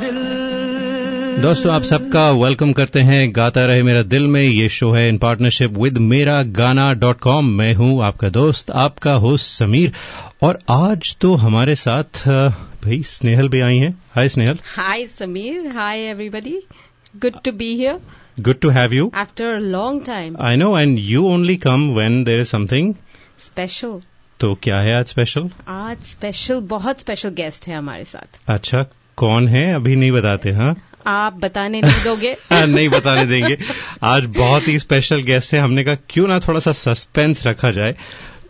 दिल। दोस्तों, आप सबका वेलकम करते हैं गाता रहे मेरा दिल में। ये शो है इन पार्टनरशिप विद मेरागाना.com। मैं हूं आपका दोस्त, आपका होस्ट समीर, और आज तो हमारे साथ भाई स्नेहल भी आई हैं। Hi Snehal. Hi Sameer. Hi everybody, good to be here. Good to have you. After a long time. I know, and you only come when there is something special. तो क्या है आज special? आज special, बहुत special guest है हमारे साथ. अच्छा, कौन है? अभी नहीं बताते, हाँ? आप बताने नहीं दोगे? नहीं बताने देंगे। आज बहुत ही special guest है। हमने कहा क्यों ना थोड़ा सा suspense रखा जाए,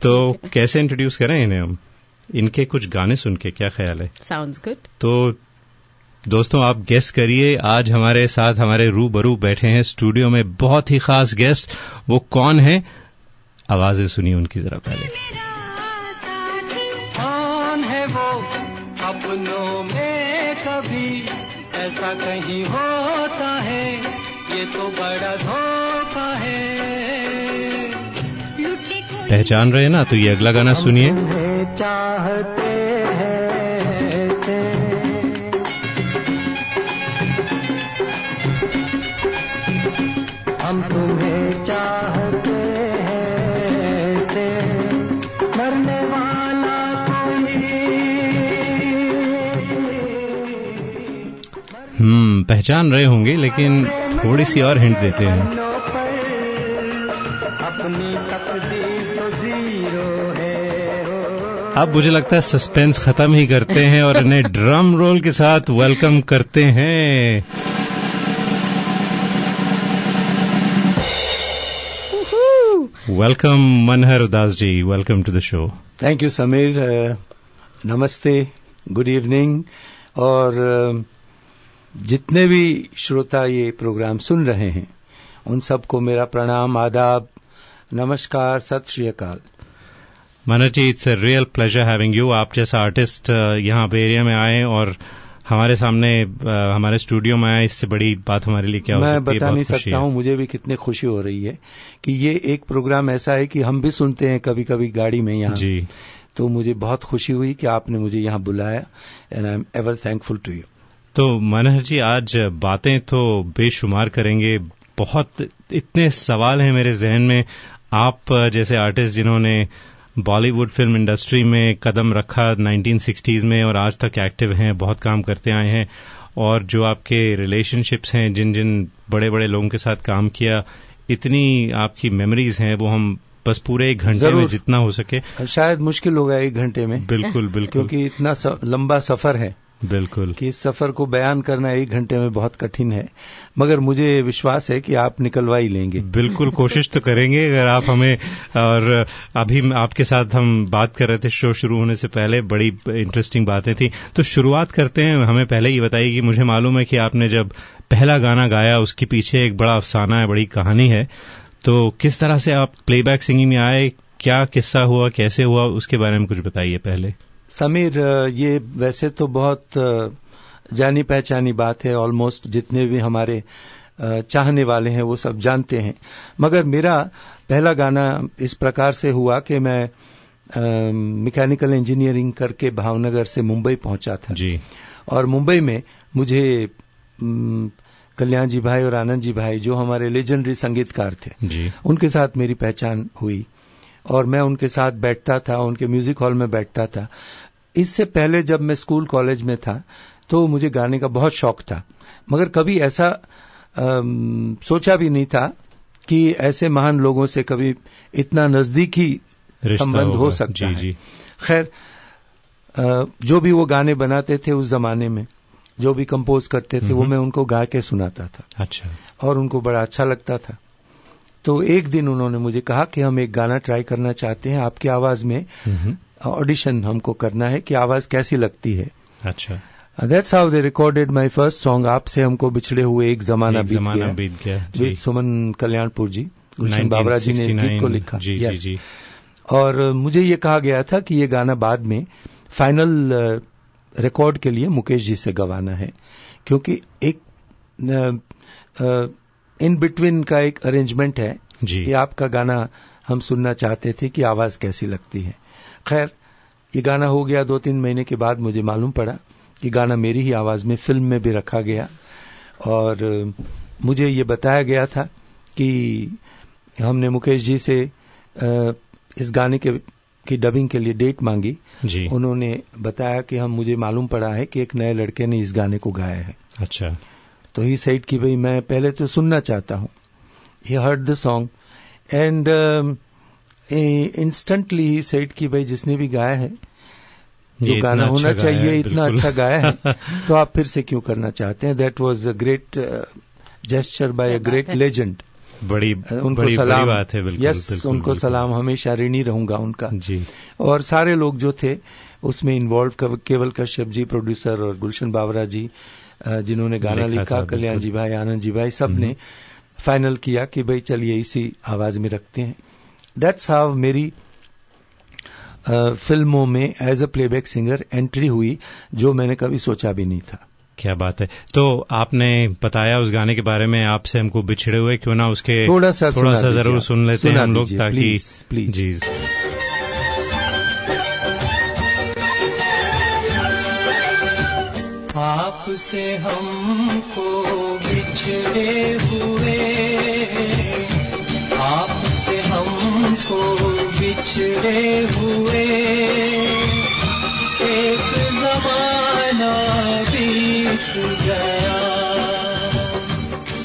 तो कैसे introduce करें इन्हें हम? इनके कुछ गाने सुन के क्या ख्याल है? Sounds good. तो दोस्तों, आप गेस्ट करिए, आज हमारे साथ हमारे रूबरू बैठे हैं स्टूडियो में बहुत ही खास गेस्ट। वो कौन है? आवाजें सुनिए उनकी जरा पहले। कौन है वो? अपनों में कभी ऐसा कहीं होता है, ये तो बड़ा धोखा है। पहचान रहे ना? तो ये अगला गाना सुनिए। चाहते हम तुम्हें चाहते हैं, मरने वाला कोई। पहचान रहे होंगे, लेकिन थोड़ी सी और हिंट देते हैं। अपनी तकदीर तो जीरो है। अब मुझे लगता है सस्पेंस खत्म ही करते हैं और इन्हें ड्रम रोल के साथ वेलकम करते हैं। Welcome Manhar Udhas ji, welcome to the show. Thank you Sameer, namaste, good evening, और जितने भी श्रोता ये प्रोग्राम सुन रहे हैं उन सबको मेरा प्रणाम, आदाब, नमस्कार, सत श्री अकाल। Manhar ji, it's a real pleasure having you. आप जैसा आर्टिस्ट यहाँ पे एरिया में आए और हमारे सामने हमारे स्टूडियो में आए, इससे बड़ी बात हमारे लिए क्या हो सकती है? मैं बता नहीं सकता हूँ, मुझे भी कितनी खुशी हो रही है कि ये एक प्रोग्राम ऐसा है कि हम भी सुनते हैं कभी कभी गाड़ी में यहाँ जी। तो मुझे बहुत खुशी हुई कि आपने मुझे यहाँ बुलाया, and I am ever thankful to you. तो मनहर जी, आज बातें तो बेशुमार करेंगे, बहुत इतने सवाल हैं मेरे जहन में। आप जैसे आर्टिस्ट जिन्होंने बॉलीवुड फिल्म इंडस्ट्री में कदम रखा 1960s में और आज तक एक्टिव हैं, बहुत काम करते आए हैं, और जो आपके रिलेशनशिप्स हैं, जिन जिन बड़े बड़े लोगों के साथ काम किया, इतनी आपकी मेमोरीज हैं, वो हम बस पूरे एक घंटे में जितना हो सके, शायद मुश्किल होगा एक घंटे में। बिल्कुल बिल्कुल, क्योंकि इतना लंबा सफर है। बिल्कुल, कि इस सफर को बयान करना एक घंटे में बहुत कठिन है, मगर मुझे विश्वास है कि आप निकलवा ही लेंगे। बिल्कुल, कोशिश तो करेंगे अगर आप हमें। और अभी आपके साथ हम बात कर रहे थे शो शुरू होने से पहले, बड़ी इंटरेस्टिंग बातें थी। तो शुरुआत करते हैं। हमें पहले ये बताइए कि मुझे मालूम है कि आपने जब पहला गाना गाया उसके पीछे एक बड़ा अफसाना है, बड़ी कहानी है, तो किस तरह से आप प्लेबैक सिंगिंग में आए, क्या किस्सा हुआ, कैसे हुआ, उसके बारे में कुछ बताइए पहले। समीर, ये वैसे तो बहुत जानी पहचानी बात है, ऑलमोस्ट जितने भी हमारे चाहने वाले हैं वो सब जानते हैं, मगर मेरा पहला गाना इस प्रकार से हुआ कि मैं मैकेनिकल इंजीनियरिंग करके भावनगर से मुंबई पहुंचा था जी। और मुंबई में मुझे कल्याण जी भाई और आनंद जी भाई, जो हमारे लेजेंडरी संगीतकार थे जी, उनके साथ मेरी पहचान हुई और मैं उनके साथ बैठता था, उनके म्यूजिक हॉल में बैठता था। इससे पहले जब मैं स्कूल कॉलेज में था तो मुझे गाने का बहुत शौक था, मगर कभी ऐसा सोचा भी नहीं था कि ऐसे महान लोगों से कभी इतना नजदीकी संबंध हो सकता है। खैर, जो भी वो गाने बनाते थे उस जमाने में, जो भी कंपोज करते थे, वो मैं उनको गा के सुनाता था। अच्छा। और उनको बड़ा अच्छा लगता था। तो एक दिन उन्होंने मुझे कहा कि हम एक गाना ट्राई करना चाहते हैं, आपकी आवाज में ऑडिशन हमको करना है कि आवाज कैसी लगती है। अच्छा। That's how they recorded my first song, आपसे हमको बिछड़े हुए एक जमाना बीत गया। सुमन कल्याणपुर जी, गुलशन बावरा जी ने इस गीत को लिखा जी, yes. जी, जी। और मुझे ये कहा गया था कि ये गाना बाद में फाइनल रिकॉर्ड के लिए मुकेश जी से गवाना है, क्योंकि एक इन बिटवीन का एक अरेंजमेंट है कि आपका गाना हम सुनना चाहते थे कि आवाज कैसी लगती है। खैर, ये गाना हो गया। 2-3 महीने के बाद मुझे मालूम पड़ा ये गाना मेरी ही आवाज में फिल्म में भी रखा गया और मुझे ये बताया गया था कि हमने मुकेश जी से इस गाने की डबिंग के लिए डेट मांगी जी। उन्होंने बताया कि हम मुझे मालूम पड़ा है कि एक नए लड़के ने इस गाने को गाया है। अच्छा, तो ही सेड कि भाई मैं पहले तो सुनना चाहता हूँ। He heard the song and instantly he said कि भाई जिसने भी गाया है जो गाना होना चाहिए इतना अच्छा गाया है तो आप फिर से क्यों करना चाहते हैं। That was a great gesture by a great legend. बड़ी उनको सलाम, बात है बिल्कुल, यस बिल्कुल, उनको बिल्कुल। सलाम, हमेशा ऋणी रहूंगा उनका जी। और सारे लोग जो थे उसमें इन्वॉल्व, केवल कश्यप जी प्रोड्यूसर और गुलशन बावरा जी जिन्होंने गाना लिखा, कल्याण जी भाई, आनंद जी भाई, सब ने फाइनल किया कि भाई चलिए इसी आवाज में रखते हैं। दैट्स हाउ मेरी फिल्मों में as a playback singer entry हुई, जो मैंने कभी सोचा भी नहीं था। क्या बात है। तो आपने बताया उस गाने के बारे में, आपसे हमको बिछड़े हुए क्यों ना उसके थोड़ा सा जरूर सुन लेते हैं हम लोग, ताकि प्लीज जी। आपसे हमको बिछड़े हुए, आपसे हमको बिछड़े हुए, एक जमाना बीत गया,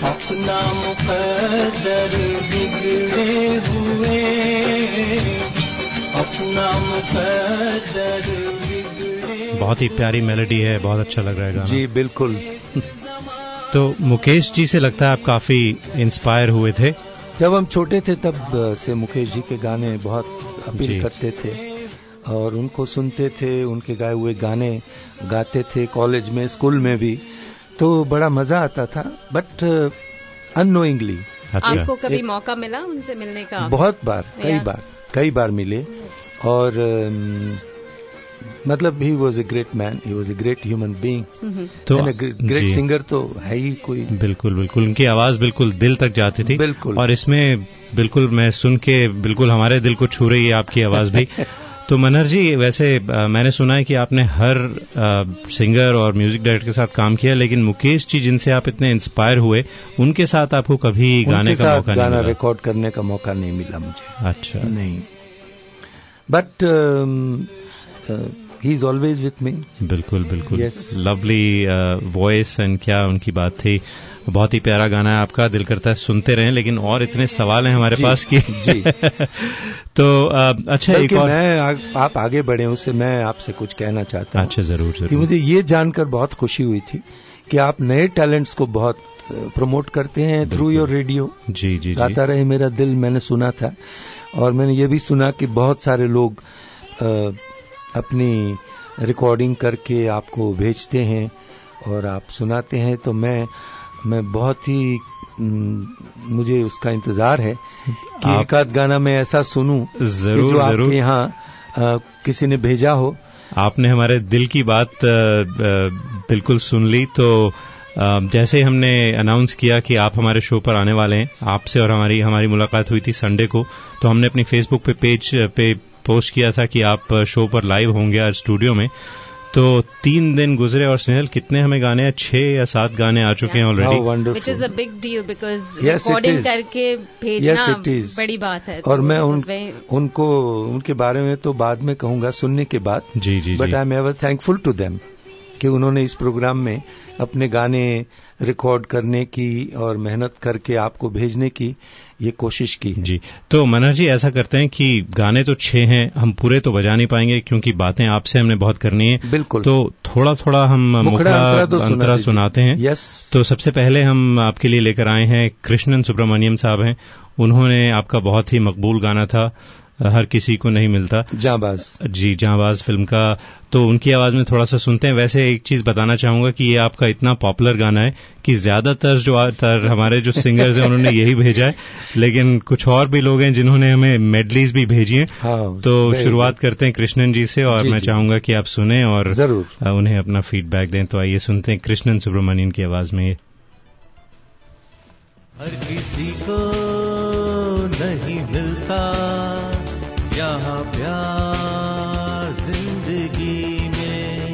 अपना मुकद्दर बिगड़े हुए, अपना मुकद्दर। बहुत ही प्यारी मेलोडी है, बहुत अच्छा लग रहा है गाना जी, बिल्कुल। तो मुकेश जी से लगता है आप काफी इंस्पायर हुए थे। जब हम छोटे थे तब से मुकेश जी के गाने बहुत अपील करते थे और उनको सुनते थे, उनके गाए हुए गाने गाते थे कॉलेज में, स्कूल में भी, तो बड़ा मजा आता था। बट अननोइंगली आपको कभी मौका मिला उनसे मिलने का? बहुत बार, कई बार मिले। और मतलब he was a great man, he was a great human being, तो ग्रेट सिंगर तो है ही कोई। बिल्कुल बिल्कुल, उनकी आवाज बिल्कुल दिल तक जाती थी, बिल्कुल। और इसमें बिल्कुल मैं सुन के बिल्कुल हमारे दिल को छू रही है आपकी आवाज भी। तो मनहर जी, वैसे मैंने सुना है कि आपने हर सिंगर और म्यूजिक डायरेक्टर के साथ काम किया, लेकिन मुकेश जी जिनसे आप इतने इंस्पायर हुए, उनके साथ आपको कभी गाने का मौका नहीं मिला? गाना रिकॉर्ड करने का मौका नहीं मिला मुझे। अच्छा, नहीं, but he is always with me. बिल्कुल बिल्कुल, लवली वॉइस एंड क्या उनकी बात थी। बहुत ही प्यारा गाना है आपका, दिल करता है सुनते रहें, लेकिन और इतने सवाल हैं हमारे पास कि जी। तो अच्छा, एक और मैं आप आगे बढ़े उससे मैं आपसे कुछ कहना चाहता हूँ। अच्छा, जरूर। कि मुझे ये जानकर बहुत खुशी हुई थी कि आप नए टैलेंट्स को बहुत प्रमोट करते हैं थ्रू योर रेडियो जी। जी, गाता रहे मेरा दिल मैंने सुना था, और मैंने ये भी सुना कि बहुत सारे लोग अपनी रिकॉर्डिंग करके आपको भेजते हैं और आप सुनाते हैं। तो मैं बहुत ही, मुझे उसका इंतजार है कि एक आध गाना मैं ऐसा सुनूं जो आपके यहाँ किसी ने भेजा हो। आपने हमारे दिल की बात बिल्कुल सुन ली। तो जैसे ही हमने अनाउंस किया कि आप हमारे शो पर आने वाले हैं, आपसे और हमारी मुलाकात हुई थी संडे को, तो हमने अपनी फेसबुक पेज पे पोस्ट किया था कि आप शो पर लाइव होंगे आज स्टूडियो में। तो 3 दिन गुजरे और स्नेहल कितने हमें गाने हैं, 6 या 7 गाने आ चुके हैं already, which is a big deal because recording करके भेजना बड़ी बात है। और मैं उनको उनके बारे में तो बाद में कहूंगा सुनने के बाद जी जी। But I am ever thankful to them कि उन्होंने इस प्रोग्राम में अपने गाने रिकॉर्ड करने की और मेहनत करके आपको भेजने की ये कोशिश की है। जी, तो मनहर जी ऐसा करते हैं कि गाने तो 6 हैं, हम पूरे तो बजा नहीं पाएंगे क्योंकि बातें आपसे हमने बहुत करनी है, बिल्कुल। तो थोड़ा थोड़ा हम मुखड़ा अंतरा सुनाते हैं। यस, तो सबसे पहले हम आपके लिए लेकर आए हैं, कृष्णन सुब्रमण्यम साहब हैं, उन्होंने आपका बहुत ही मकबूल गाना था हर किसी को नहीं मिलता, जांबाज जी, जांबाज फिल्म का, तो उनकी आवाज में थोड़ा सा सुनते हैं। वैसे एक चीज बताना चाहूंगा कि ये आपका इतना पॉपुलर गाना है कि ज्यादातर हमारे जो सिंगर्स हैं उन्होंने यही भेजा है, लेकिन कुछ और भी लोग हैं जिन्होंने हमें मेडलीज भी भेजी हैं। हाँ, तो शुरुआत करते हैं कृष्णन जी से, और जी, मैं चाहूंगा कि आप सुने और जरूर उन्हें अपना फीडबैक दें। तो आइए सुनते हैं कृष्णन सुब्रमण्यम की आवाज में। हर किसी को नहीं मिलता यहाँ प्यार जिंदगी में,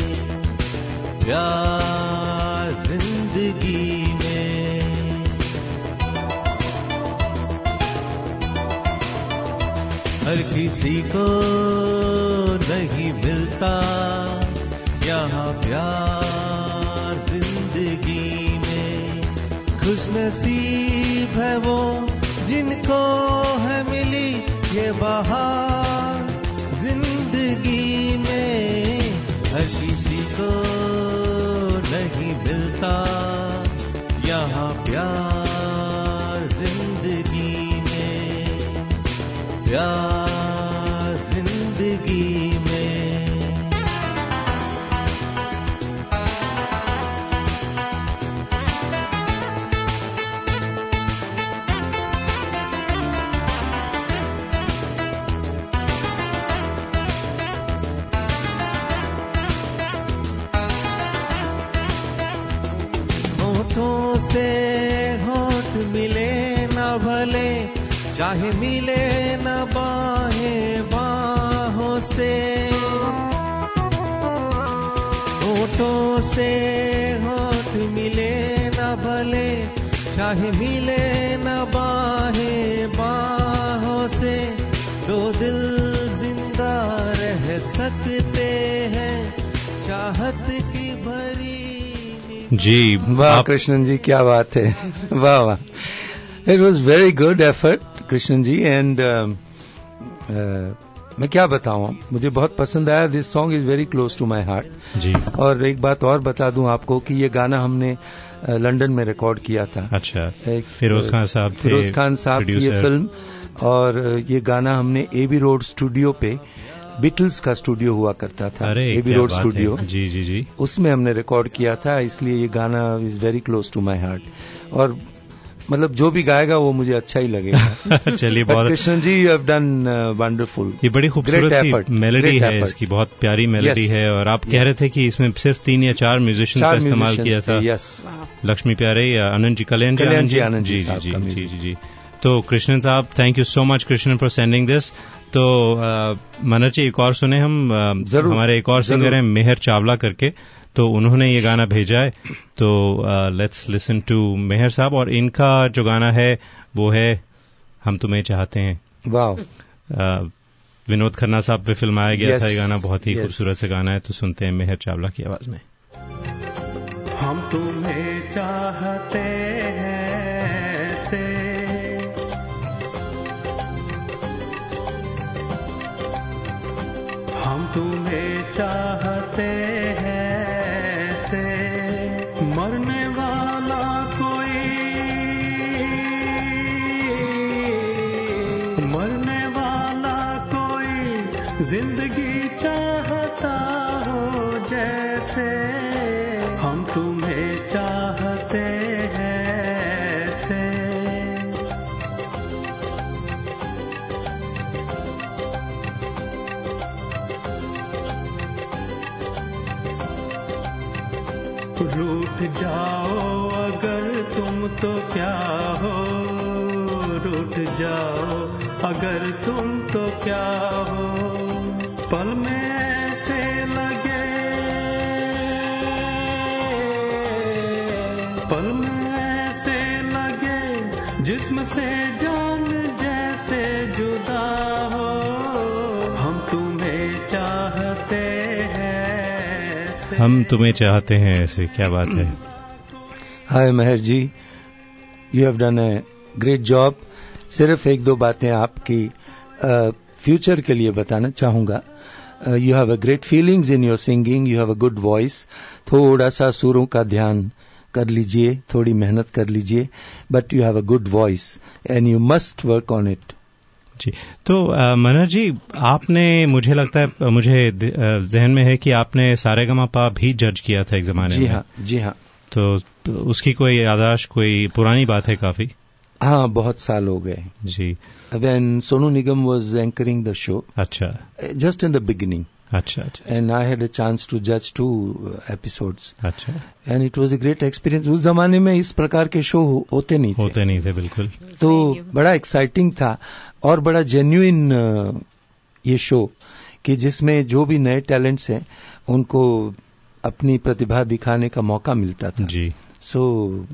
क्या जिंदगी में हर किसी को नहीं मिलता यहाँ प्यार जिंदगी में, खुश नसीब है वो जिनको है मिली ये बहार जिंदगी में, हर किसी को नहीं मिलता यहाँ प्यार जिंदगी में, प्यार जिंदगी में। होंठ मिले न भले चाहे मिले न बाहें बाहों से, होठों से होंठ मिले न भले चाहे मिले न बाहें बाहों से, दो दिल जिंदा रह सकते हैं चाहत की भरी। जी वाह कृष्णन जी, क्या बात है, वाह वाह, it was very good effort Krishnan ji. And मैं क्या बताऊं, मुझे बहुत पसंद आया, this song is very close to my heart जी। और एक बात और बता दूं आपको कि ये गाना हमने लंदन में रिकॉर्ड किया था। अच्छा, फिरोज खान साहब की ये फिल्म, और ये गाना हमने एबी रोड स्टूडियो पे, बीटल्स का स्टूडियो हुआ करता था एबी रोड स्टूडियो, जी जी जी, उसमें हमने रिकॉर्ड किया था, इसलिए ये गाना is very close to my heart. और मतलब जो भी गाएगा वो मुझे अच्छा ही लगेगा। चलिए, बहुत Krishna ji, you have done wonderful. ये बड़ी खूबसूरत मेलोडी है इसकी, बहुत प्यारी मेलोडी है। और आप कह रहे थे कि इसमें सिर्फ 3 या 4 म्यूजिशियन का इस्तेमाल किया था। यस, लक्ष्मी प्यारे, आनंद जी, कल्याण जी, आनंद जी, जी जी जी। तो कृष्णन साहब, thank you so much Krishnan for sending this. तो मनहर जी, एक और सुने हम जरूर, हमारे एक और सिंगर हैं मेहर चावला करके, तो उन्होंने ये गाना भेजा है, तो लेट्स लिसन टू मेहर साहब। और इनका जो गाना है वो है हम तुम्हें चाहते हैं। वाव, विनोद खन्ना साहब पे फिल्म आया गया था ये गाना, बहुत ही खूबसूरत से गाना है। तो सुनते हैं मेहर चावला की आवाज में। हम तुम्हें चाहते हैं से हम तुम्हें चाहते हैं से मरने वाला कोई, मरने वाला कोई जिंदगी चाहता हो जैसे, हम तुम्हें चाहते हैं से। रूठ जाओ अगर तुम तो क्या हो, रूठ जाओ अगर तुम तो क्या हो, पल में ऐसे लगे, पल में ऐसे लगे जिस्म से जान जैसे जुदा हो, हम तुम्हें चाहते हैं, हम तुम्हें चाहते हैं ऐसे। क्या बात है। Hi Mehar ji, you have done a great job. सिर्फ 1-2 बातें आपकी फ्यूचर के लिए बताना चाहूंगा। You have a great feelings in your singing, you have a good voice. थोड़ा सा सुरों का ध्यान कर लीजिए, थोड़ी मेहनत कर लीजिए, but you have a good voice and you must work on it. जी, तो मनहर जी, आपने, मुझे लगता है, मुझे जहन में है कि आपने सारेगामापा भी जज किया था एक जमाने में। जी हाँ, जी हाँ। तो उसकी कोई यादाश, कोई पुरानी बात है काफी? हाँ, बहुत साल हो गए जी। When Sonu Nigam was anchoring the show. अच्छा, जस्ट इन द बिगिनिंग। अच्छा अच्छा। And I had a chance to जज 2 एपिसोड्स। अच्छा। And it was a great experience. उस जमाने में इस प्रकार के शो होते नहीं थे बिल्कुल, तो बड़ा एक्साइटिंग था और बड़ा जेन्युइन ये शो कि जिसमें जो भी नए टैलेंट्स हैं उनको अपनी प्रतिभा दिखाने का मौका मिलता था जी. So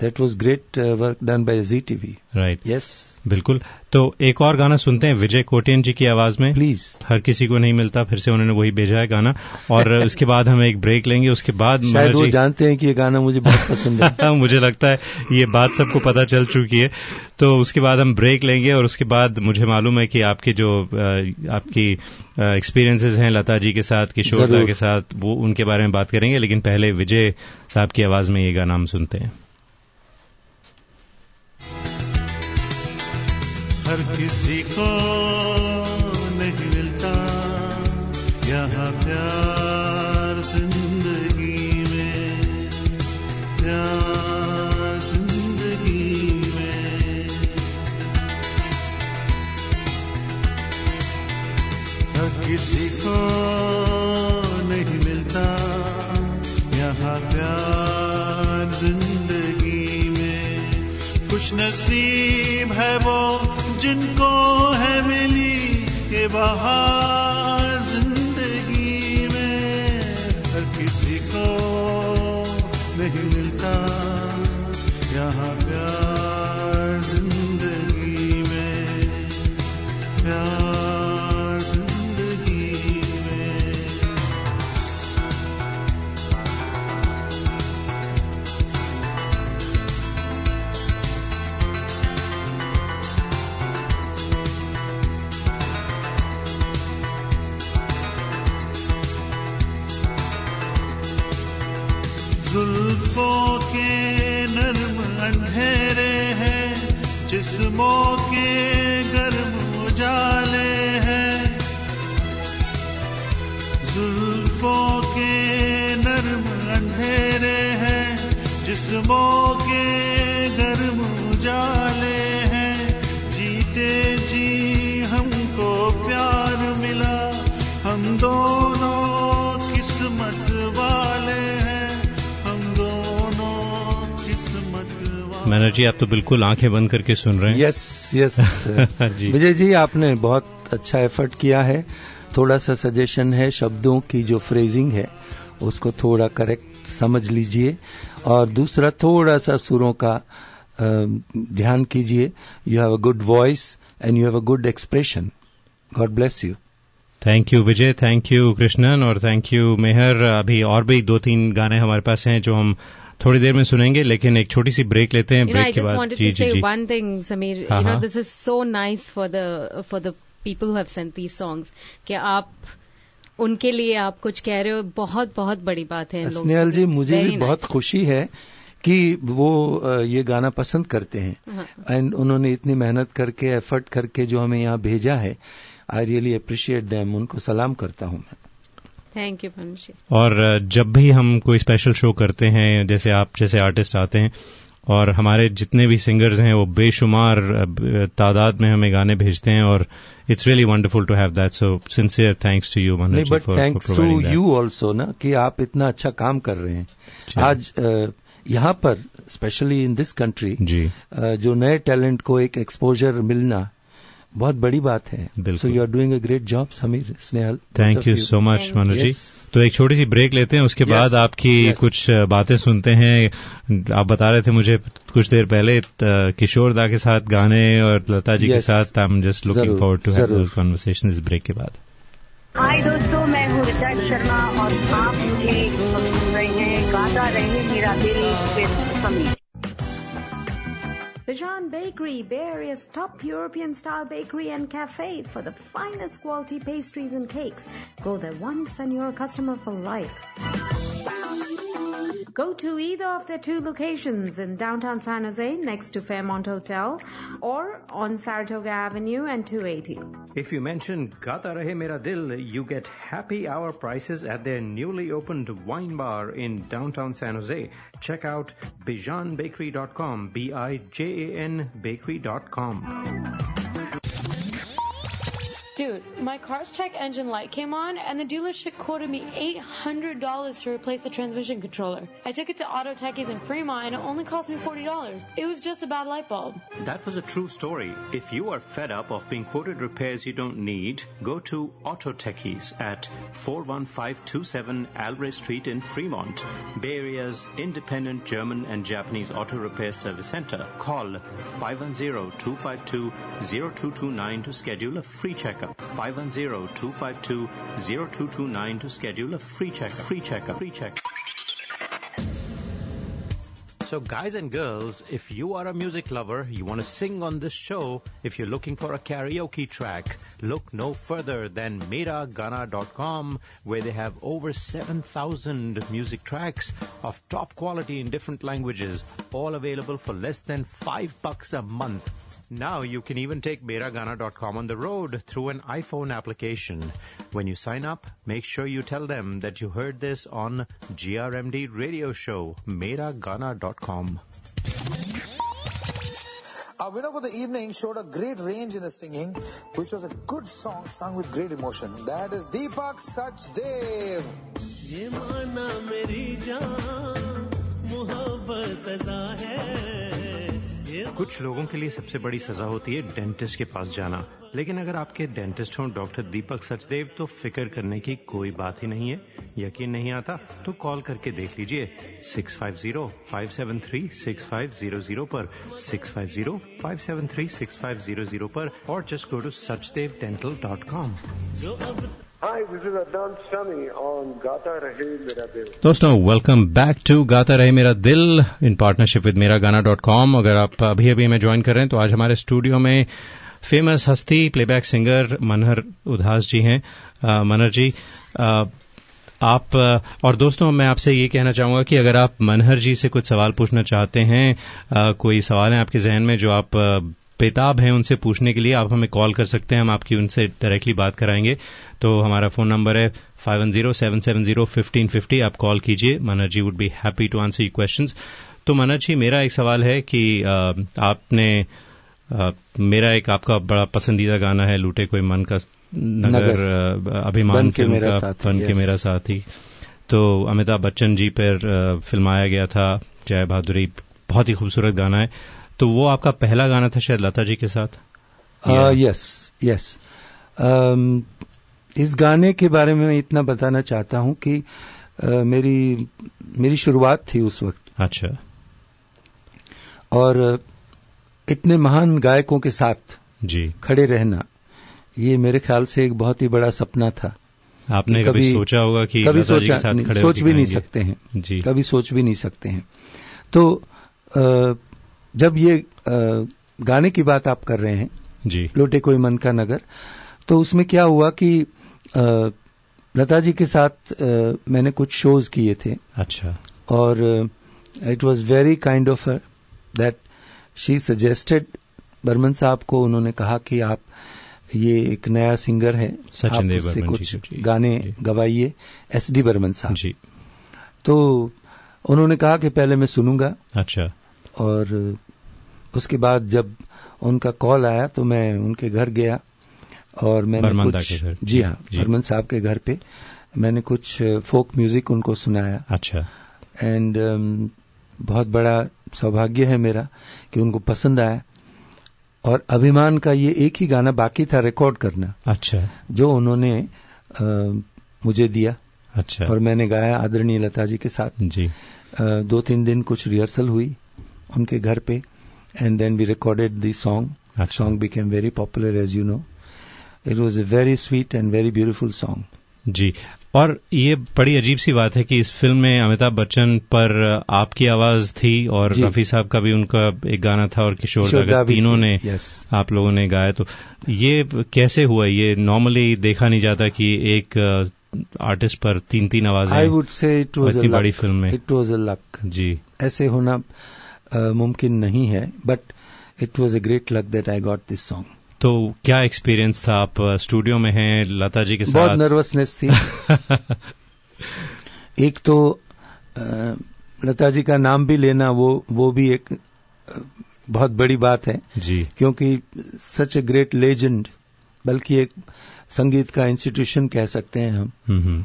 that was great work done by ji TV. Right, yes, बिल्कुल. तो एक और गाना सुनते हैं विजय कोटियन जी की आवाज में, प्लीज. हर किसी को नहीं मिलता, फिर से उन्होंने वही भेजा है गाना. और उसके बाद हम एक ब्रेक लेंगे. उसके बाद शायद वो जानते हैं कि ये गाना मुझे बहुत पसंद है. मुझे लगता है ये बात सबको पता चल चुकी है. तो उसके बाद हम ब्रेक लेंगे और उसके बाद मुझे मालूम है कि आपके जो आपकी एक्सपीरियंसेस हैं लता जी के साथ, किशोरदा के साथ, वो उनके बारे में बात करेंगे. लेकिन पहले विजय साहब की आवाज में ये गाना हम सुनते हैं. हर किसी को नहीं मिलता यहाँ प्यार जिंदगी में, प्यार जिंदगी में. हर किसी को नहीं मिलता यहाँ प्यार जिंदगी में. कुछ नसीब है वो जिनको है मिली ये बहार जिंदगी में. हर किसी को नहीं मिलता यहाँ प्यार जिंदगी में, प्यार जिंदगी में. जुल्फों के नर्म अंधेरे हैं, जिस्मों के गर्म उजाले हैं. जुल्फों के नर्म अंधेरे हैं, जिस्मों के गर्म उजाले हैं. जीते जी हमको प्यार मिला, हम दोनों किस्मत वाले हैं. मनोहर जी, आप तो बिल्कुल आंखें बंद करके सुन रहे हैं. यस यस विजय जी, आपने बहुत अच्छा एफर्ट किया है. थोड़ा सा सजेशन है, शब्दों की जो फ्रेजिंग है उसको थोड़ा करेक्ट समझ लीजिए, और दूसरा थोड़ा सा सुरों का ध्यान कीजिए. You have a good voice and you have a good expression. God bless you. Thank you Vijay, thank you Krishnan, और थैंक यू मेहर. अभी और भी 2-3 गाने हमारे पास हैं जो हम थोड़ी देर में सुनेंगे, लेकिन एक छोटी सी ब्रेक लेते हैं. ब्रेक के बाद जी जी जी one thing Sameer, you know this is so nice for the people who have sent these songs, कि आप उनके लिए आप कुछ कह रहे हो. बहुत बहुत बड़ी बात है. स्नेहल जी, मुझे भी बहुत खुशी है कि वो ये गाना पसंद करते हैं, एंड उन्होंने इतनी मेहनत करके, एफर्ट करके जो हमें यहाँ भेजा है. I really appreciate them. उनको सलाम करता हूँ मैं. Thank you Panshi. और जब भी हम कोई स्पेशल शो करते हैं, जैसे आप जैसे आर्टिस्ट आते हैं, और हमारे जितने भी सिंगर्स हैं वो बेशुमार तादाद में हमें गाने भेजते हैं, और it's really wonderful to have that. So sincere thanks to you Manohar ji. But thanks to you also ना, कि आप इतना अच्छा काम कर रहे हैं. आज यहाँ पर स्पेशली इन दिस कंट्री जो नए टैलेंट को एक एक्सपोजर मिलना बहुत बड़ी बात है. So you are doing a great job Sameer, Snehal. Thank you so much Manoj ji. तो एक छोटी सी ब्रेक लेते हैं, उसके बाद आपकी कुछ बातें सुनते हैं. आप बता रहे थे मुझे कुछ देर पहले किशोरदा के साथ गाने और लता जी के साथ. I am just looking forward to have those conversations इस ब्रेक के बाद. हाय दोस्तों, मैं हूँ ऋचा शर्मा और आप मुझे सुन रहे हैं गाता रहे मेरा दिल with Sameer. Bijan Bakery, Bay Area's top European-style bakery and cafe for the finest quality pastries and cakes. Go there once and you're a customer for life. Go to either of their 2 locations in downtown San Jose next to Fairmont Hotel or on Saratoga Avenue and 280. If you mention Gata Rahe Mera Dil, you get happy hour prices at their newly opened wine bar in downtown San Jose. Check out bijanbakery.com, BIJAN bakery.com. Dude, My car's check engine light came on, and the dealership quoted me $800 to replace the transmission controller. I took it to Auto Techies in Fremont, and it only cost me $40. It was just a bad light bulb. That was a true story. If you are fed up of being quoted repairs you don't need, go to Auto Techies at 41527 Alray Street in Fremont, Bay Area's independent German and Japanese auto repair service center. Call 510-252-0229 to schedule a free checkup. 510-252-0229 to schedule a free checkup. So guys and girls, if you are a music lover, you want to sing on this show, if you're looking for a karaoke track, look no further than Meragana.com, where they have over 7,000 music tracks of top quality in different languages, all available for less than $5 a month. Now you can even take Meragana.com on the road through an iPhone application. When you sign up, make sure you tell them that you heard this on GRMD radio show, Meragana.com. Our winner for the evening showed a great range in his singing, which was a good song sung with great emotion. That is Deepak Sachdev. Ye mana meri jaan, mohabbat saza hai. कुछ लोगों के लिए सबसे बड़ी सजा होती है dentist के पास जाना, लेकिन अगर आपके डेंटिस्ट हों डॉक्टर दीपक सचदेव तो फिक्र करने की कोई बात ही नहीं है। यकीन नहीं आता तो कॉल करके देख लीजिए 650-573-6500 पर 650-573-6500 पर और just go to sachdev dental.com. Hi, this is Adnan Sami on Gata Rahe Mera Dil. दोस्तों, welcome back to Gata Rahe Mera Dil in partnership with Meragana.com. अगर आप अभी अभी हमें ज्वाइन कर रहे हैं तो आज हमारे स्टूडियो में फेमस हस्ती प्लेबैक सिंगर मनहर उधास जी हैं. मनहर जी, आप और दोस्तों मैं आपसे ये कहना चाहूंगा कि अगर आप मनहर जी से कुछ सवाल पूछना चाहते हैं, कोई सवाल है आपके जहन में जो आप बेताब हैं उनसे पूछने के लिए, आप हमें कॉल कर सकते हैं. हम आपकी उनसे डायरेक्टली बात कराएंगे. तो हमारा फोन नंबर है 510-770-1550. आप कॉल कीजिए. Manhar ji would be happy to answer your questions. तो मनहर जी, मेरा एक सवाल है कि आपने मेरा एक आपका बड़ा पसंदीदा गाना है लूटे कोई मन का नगर अभिमान के मेरा साथी, तो अमिताभ बच्चन जी पर फिल्माया गया था. जय बहादुरी बहुत ही खूबसूरत गाना है. तो वो आपका पहला गाना था शायद लता जी के साथ. यस. इस गाने के बारे में मैं इतना बताना चाहता हूं कि मेरी शुरुआत थी उस वक्त. अच्छा. और इतने महान गायकों के साथ जी खड़े रहना, ये मेरे ख्याल से एक बहुत ही बड़ा सपना था. आपने कभी सोचा होगा कि कभी लता जी के साथ खड़े सोच भी नहीं सकते हैं जी, कभी सोच भी नहीं सकते हैं. तो जब ये गाने की बात आप कर रहे हैं जी, लौटे कोई मन का नगर, तो उसमें क्या हुआ कि लता जी के साथ मैंने कुछ शोज किए थे. अच्छा. और it was very kind of her that she suggested. Burman साहब को उन्होंने कहा कि आप, ये एक नया सिंगर है, आप उससे कुछ गाने गवाइए. S.D. बर्मन साहब जी. तो उन्होंने कहा कि पहले मैं सुनूंगा. अच्छा. और उसके बाद जब उनका कॉल आया तो मैं उनके घर गया और मैंने कुछ जी हाँ बर्मन साहब के घर पे मैंने कुछ फोक म्यूजिक उनको सुनाया. अच्छा. एंड बहुत बड़ा सौभाग्य है मेरा कि उनको पसंद आया. और अभिमान का ये एक ही गाना बाकी था रिकॉर्ड करना. अच्छा. जो उन्होंने मुझे दिया. अच्छा. और मैंने गाया आदरणीय लता जी के साथ जी. 2-3 दिन कुछ रिहर्सल हुई उनके घर पे and then we recorded the song. Song became very popular as you know. It was a very sweet and very beautiful song जी. और ये बड़ी अजीब सी बात है कि इस फिल्म में अमिताभ बच्चन पर आपकी आवाज थी और रफी साहब का भी उनका एक गाना था और किशोर दा, तीनों ने आप लोगों ने गाया. तो ये कैसे हुआ? ये नॉर्मली देखा नहीं जाता कि एक आर्टिस्ट पर 3-3 आवाजें. I would say it was a बड़ी फिल्म में इट वाज अ लक जी. ऐसे होना मुमकिन नहीं है, but it was a great luck that I got this song. तो क्या एक्सपीरियंस था? आप स्टूडियो में हैं लता जी के साथ. बहुत नर्वसनेस थी. एक तो लता जी का नाम भी लेना वो भी एक बहुत बड़ी बात है जी, क्योंकि सच ए ग्रेट लेजेंड बल्कि एक संगीत का इंस्टीट्यूशन कह सकते हैं हम।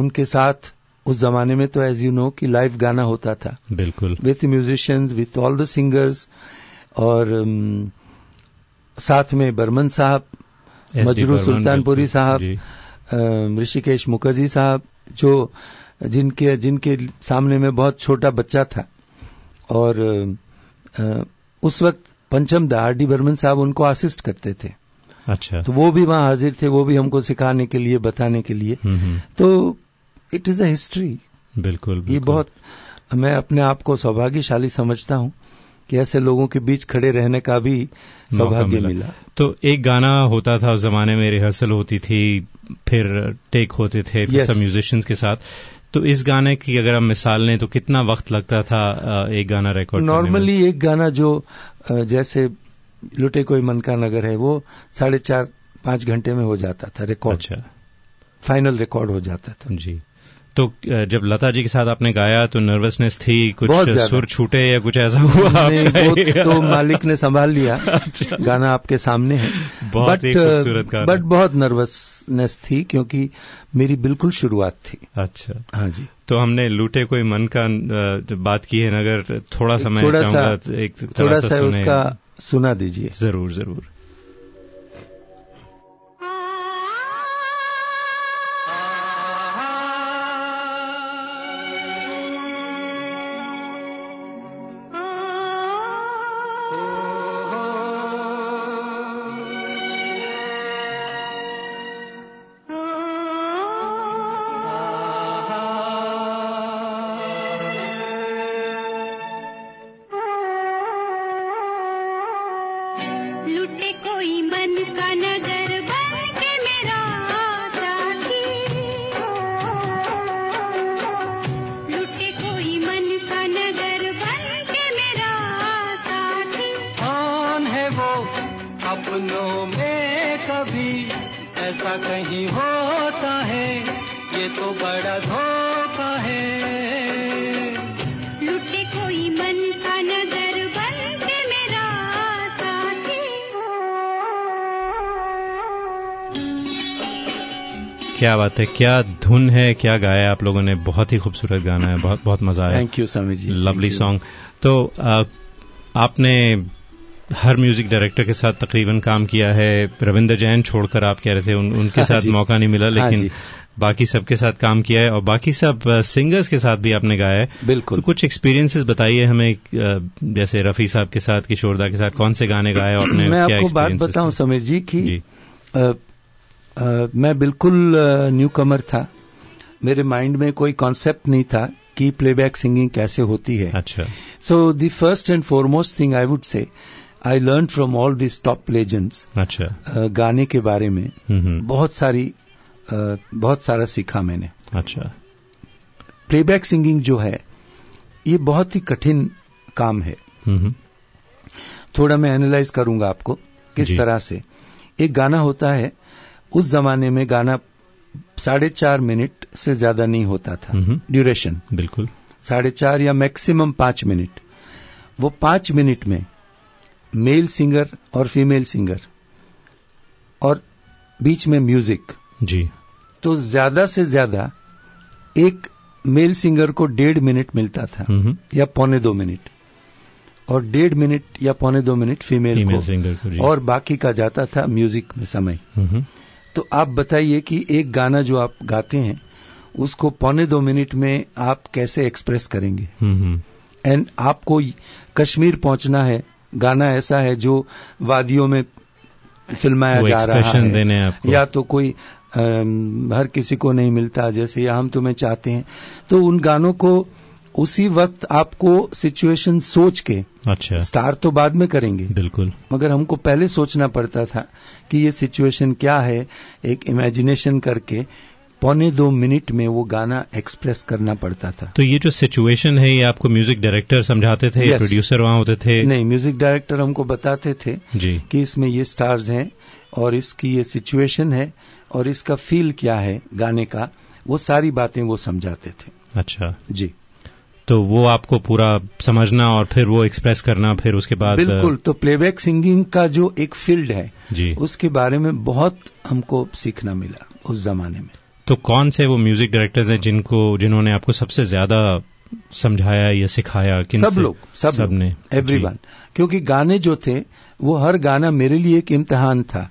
उनके साथ उस जमाने में तो एज यू नो कि लाइव गाना होता था, बिल्कुल, with musicians, with all the singers, और साथ में बर्मन साहब, मजरूह सुल्तानपुरी साहब, ऋषिकेश मुखर्जी साहब, जो जिनके जिनके सामने में बहुत छोटा बच्चा था। और उस वक्त पंचम दा आर.डी. बर्मन साहब उनको असिस्ट करते थे। अच्छा, तो वो भी वहां हाजिर थे, वो भी हमको सिखाने के लिए, बताने के लिए। तो इट इज अ हिस्ट्री। बिल्कुल, ये बहुत, मैं अपने आप को सौभाग्यशाली समझता हूँ कि ऐसे लोगों के बीच खड़े रहने का भी सौभाग्य मिला। तो एक गाना होता था उस जमाने में, रिहर्सल होती थी, फिर टेक होते थे, yes, सब म्यूजिशियंस के साथ। तो इस गाने की अगर हम मिसाल लें तो कितना वक्त लगता था एक गाना रिकॉर्ड? नॉर्मली एक गाना जो जैसे लुटे कोई मन का नगर है, वो 4.5-5 घंटे में हो जाता था रिकॉर्ड। अच्छा, फाइनल रिकॉर्ड हो जाता था जी। तो जब लता जी के साथ आपने गाया तो नर्वसनेस थी, कुछ सुर छूटे या कुछ ऐसा हुआ? वो तो मालिक ने संभाल लिया। अच्छा। गाना आपके सामने है, बट बहुत नर्वसनेस थी क्योंकि मेरी बिल्कुल शुरुआत थी। अच्छा, हाँ जी। तो हमने लूटे कोई मन का बात की है नगर, थोड़ा सा उसका सुना दीजिए। जरूर जरूर। क्या बात है, क्या धुन है, क्या गाया आप लोगों ने, बहुत ही खूबसूरत गाना है, बहुत बहुत मजा आया। Thank you Sameer ji, lovely song. तो आपने हर म्यूजिक डायरेक्टर के साथ तकरीबन काम किया है, रविंद्र जैन छोड़कर, आप कह रहे थे उनके साथ मौका नहीं मिला, लेकिन बाकी सबके साथ काम किया है और बाकी सब सिंगर्स के साथ भी आपने गाया है। बिल्कुल। तो कुछ एक्सपीरियंसेस बताइए हमें, जैसे रफी साहब के साथ, किशोरदा के साथ, कौन से गाने गाए आपने? मैं आपको बात बताऊं समीर जी की, मैं बिल्कुल न्यू कमर था। मेरे माइंड में कोई कॉन्सेप्ट नहीं था कि प्लेबैक सिंगिंग कैसे होती है। अच्छा। So the first and foremost thing I would say, I learn from all this top legends. अच्छा। गाने के बारे में बहुत सारा सीखा मैंने। अच्छा। प्लेबैक सिंगिंग जो है ये बहुत ही कठिन काम है। थोड़ा मैं एनालाइज करूंगा आपको किस तरह से। एक गाना होता है, उस जमाने में गाना 4.5 मिनट से ज्यादा नहीं होता था ड्यूरेशन। बिल्कुल, 4.5 या मैक्सिमम 5 मिनट। वो 5 मिनट में मेल सिंगर और फीमेल सिंगर और बीच में म्यूजिक जी। तो ज्यादा से ज्यादा एक मेल सिंगर को 1.5 मिनट मिलता था या 1.25 मिनट, और 1.5 मिनट या 1.25 मिनट फीमेल सिंगर को, और बाकी का जाता था म्यूजिक में समय। तो आप बताइए कि एक गाना जो आप गाते हैं उसको 1.25 मिनट में आप कैसे एक्सप्रेस करेंगे? एंड आपको कश्मीर पहुंचना है, गाना ऐसा है जो वादियों में फिल्माया जा रहा है, देने आपको। या तो कोई हर किसी को नहीं मिलता, जैसे या हम तुम्हें चाहते हैं। तो उन गानों को उसी वक्त आपको सिचुएशन सोच के, अच्छा, स्टार तो बाद में करेंगे बिल्कुल, मगर हमको पहले सोचना पड़ता था कि ये सिचुएशन क्या है, एक इमेजिनेशन करके 1.25 मिनट में वो गाना एक्सप्रेस करना पड़ता था। तो ये जो सिचुएशन है ये आपको म्यूजिक डायरेक्टर समझाते थे? yes. प्रोड्यूसर वहां होते थे? नहीं, म्यूजिक डायरेक्टर हमको बताते थे जी कि इसमें ये स्टार्स हैं और इसकी ये सिचुएशन है और इसका फील क्या है गाने का, वो सारी बातें वो समझाते थे। अच्छा जी। तो वो आपको पूरा समझना और फिर वो एक्सप्रेस करना, फिर उसके बाद बिल्कुल। तो प्लेबैक सिंगिंग का जो एक फील्ड है जी, उसके बारे में बहुत हमको सीखना मिला उस जमाने में। तो कौन से वो म्यूजिक डायरेक्टर्स हैं जिन्होंने आपको सबसे ज्यादा समझाया या सिखाया? सब लोग, एवरीवन, क्योंकि गाने जो थे वो हर गाना मेरे लिए एक इम्तिहान था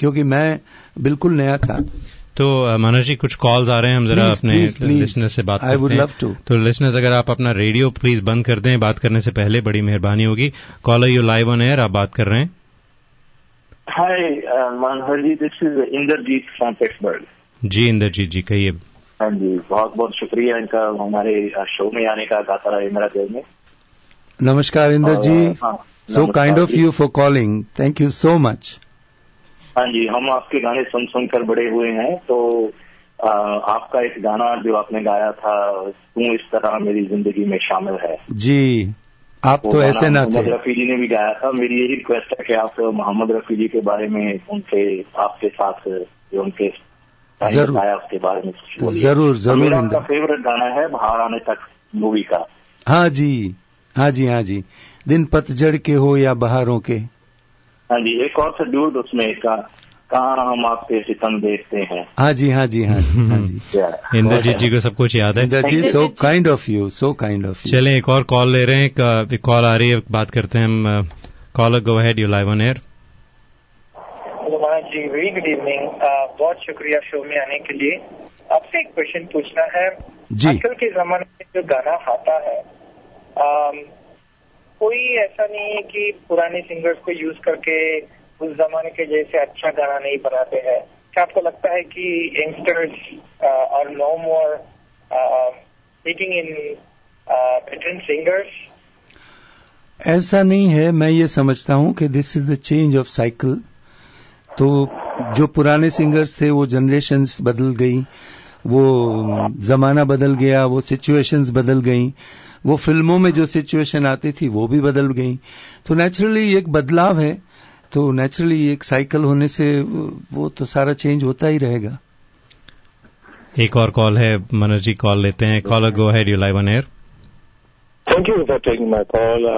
क्योंकि मैं बिल्कुल नया था। तो मनोज जी कुछ कॉल्स आ रहे हैं, हम जरा अपने लिसनर से बात करते हैं। I would love to। तो लिसनर्स अगर आप अपना रेडियो प्लीज बंद कर दें बात करने से पहले, बड़ी मेहरबानी होगी। Caller you live on air, आप बात कर रहे हैं। Hi Manohar ji, this is Indrajeet from Pittsburgh. जी इंद्रजीत जी कहिए। हाँ जी, बहुत बहुत शुक्रिया इनका हमारे शो में आने का, गाता रहे मेरा दिल में। नमस्कार Indra ji, so kind of you for calling, thank you so much. हाँ जी, हम आपके गाने सुन सुन कर बड़े हुए हैं, तो आपका एक गाना जो आपने गाया था, तू इस तरह मेरी जिंदगी में शामिल है जी, आप तो ऐसे ना थे। मोहम्मद रफी जी ने भी गाया था। मेरी यही रिक्वेस्ट है कि आप मोहम्मद रफी जी के बारे में, उनके आपके साथ उनके जरूर उसके बारे में जरूर। मेरा फेवरेट गाना है बाहर आने तक मूवी का। हाँ जी हाँ जी हाँ जी, दिन पतझड़ के हो या बहारों के। हाँ जी, एक और सा ड्यूट उसमें का, कहाँ हम आपके सितम देखते हैं। हाँ जी हाँ जी हाँ जी हाँ जी, इंद्रजीत जी को सब कुछ याद है। Indrajeet, so kind of you, so kind of you. चले एक और कॉल ले रहे हैं, एक कॉल आ रही है, बात करते हैं हम। Caller go ahead, you live on air. जी वेरी गुड इवनिंग, बहुत शुक्रिया शो में आने के लिए। आपसे एक क्वेश्चन पूछना है, आजकल के जमाने में जो गाना आता है कोई ऐसा नहीं है कि पुराने सिंगर्स को यूज करके उस जमाने के जैसे अच्छा गाना नहीं बनाते हैं। क्या आपको लगता है कि youngsters are no more taking in veteran singers? ऐसा नहीं है, मैं ये समझता हूँ कि this is the change of cycle. तो जो पुराने सिंगर्स थे वो जनरेशन्स बदल गई, वो जमाना बदल गया, वो सिचुएशंस बदल गई, वो फिल्मों में जो सिचुएशन आती थी वो भी बदल गई। तो नेचुरली एक बदलाव है, तो नेचुरली एक साइकिल होने से वो तो सारा चेंज होता ही रहेगा। एक और कॉल है मनोज जी, कॉल लेते हैं। Caller go ahead, you live on air. Thank you for taking my call.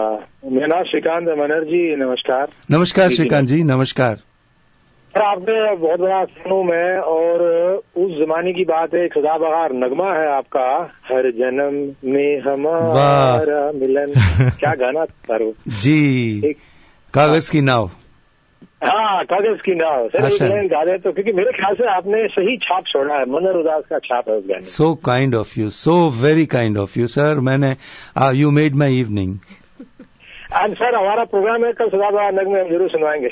मेरा नाम श्रीकांत है मनोज जी, नमस्कार। नमस्कार श्रीकांत जी, नमस्कार। सर आपने बहुत बड़ा फिल्मों में, और उस जमाने की बात है, एक सदाबहार नगमा है आपका, हर जन्म में हमारा मिलन। क्या गाना था जी, कागज की नाव। हाँ कागज की नाव, सर एक लाइन गा रहे तो, क्योंकि मेरे ख्याल से आपने सही छाप छोड़ा है, मनहर उदास का छाप है उस गाने। So kind of you, so very kind of you sir, मैंने यू मेड माई इवनिंग। आज सर हमारा प्रोग्राम है, कल सदाबहार नगमे हम जरूर सुनवाएंगे।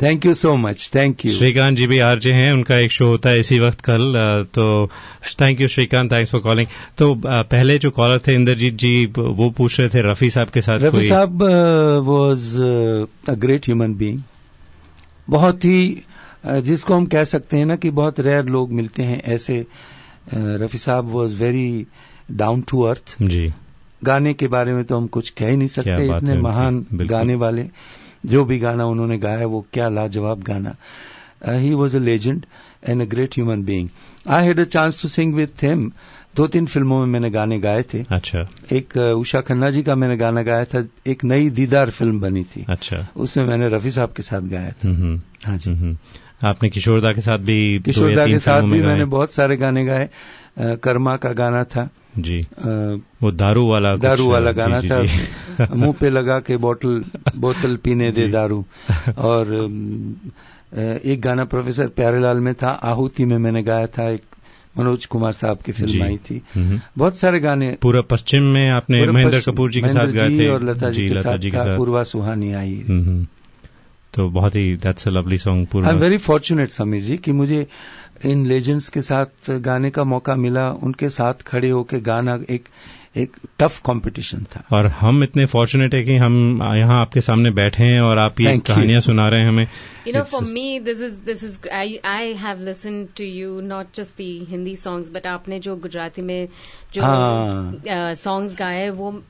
Thank you so much, thank you. Shrikant ji भी आरजे हैं, उनका एक शो होता है इसी वक्त कल, तो thank you Shrikant, thanks for calling. तो पहले जो कॉलर थे इंद्रजीत जी, वो पूछ रहे थे रफी साहब के साथ। रफी साहब was a great human being, बहुत ही, जिसको हम कह सकते हैं ना कि बहुत रेयर लोग मिलते हैं ऐसे। रफी साहब was very down to earth जी। गाने के बारे में तो हम कुछ कह ही नहीं सकते, इतने महान गाने वाले, जो भी गाना उन्होंने गाया वो क्या लाजवाब गाना। He was a legend and a great human being. I had a chance to sing with him, 2-3 फिल्मों में मैंने गाने गाए थे। अच्छा। एक उषा खन्ना जी का मैंने गाना गाया था, एक नई दीदार फिल्म बनी थी। अच्छा। उसमें मैंने रफी साहब के साथ गाया था। हाँ जी। आपने किशोरदा के साथ भी? किशोरदा के साथ भी मैंने बहुत सारे गाने गाए। कर्मा का गाना था जी, वो दारू वाला गाना जी, था। मुंह पे लगा के बोतल पीने दे दारू। और एक गाना प्रोफेसर प्यारेलाल में था, आहुति में मैंने गाया था, एक मनोज कुमार साहब की फिल्म आई थी। बहुत सारे गाने। पूरा पश्चिम में आपने महेंद्र कपूर जी के साथ गाए थे और लता जी के साथ। पूर्वा सुहानी आई, तो बहुत ही, that's a lovely song. I am very fortunate Sameer ji कि मुझे इन लेजेंड्स के साथ गाने का मौका मिला, उनके साथ खड़े होके गाना, एक टफ कंपटीशन था। और हम इतने फॉर्चुनेट है कि हम यहाँ आपके सामने बैठे हैं और आप ये कहानियां सुना रहे हैं हमें। You know for me this is I have listened to you not just the Hindi songs, but आपने जो गुजराती में जो सॉन्ग्स गाए वो,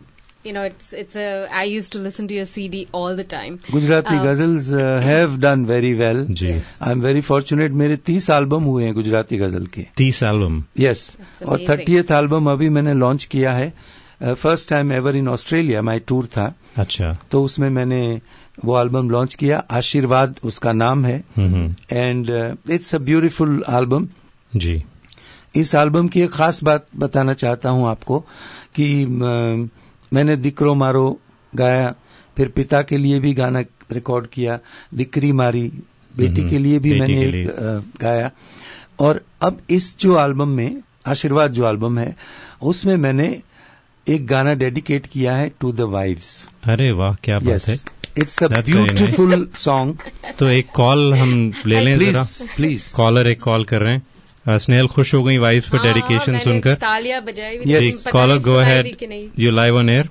you know, it's I used to listen to your CD all the time. Gujarati ghazals have done very well. Yes. I'm very fortunate, मेरे 30 album हुए हैं Gujarati ghazal के। 30 album? Yes. और 30th album अभी मैंने launch किया है first time ever in Australia my tour था. अच्छा. तो उसमें मैंने वो एल्बम लॉन्च किया, आशीर्वाद उसका नाम है, and it's a beautiful album. जी. इस एल्बम की एक खास बात बताना चाहता हूं आपको कि मैंने दिक्रो मारो गाया, फिर पिता के लिए भी गाना रिकॉर्ड किया, दिक्री मारी बेटी के लिए भी मैंने गाया. और अब इस जो एल्बम में, आशीर्वाद जो एल्बम है, उसमें मैंने एक गाना डेडिकेट किया है टू द वाइव्स. अरे वाह, क्या बात है. It's a beautiful song. तो एक कॉल हम ले लें जरा, प्लीज. कॉलर एक कॉल कर रहे हैं. स्नेहल खुश हो गई वाइव्स पर डेडिकेशन सुनकर, तालियां बजाई. Caller go ahead, you live on air.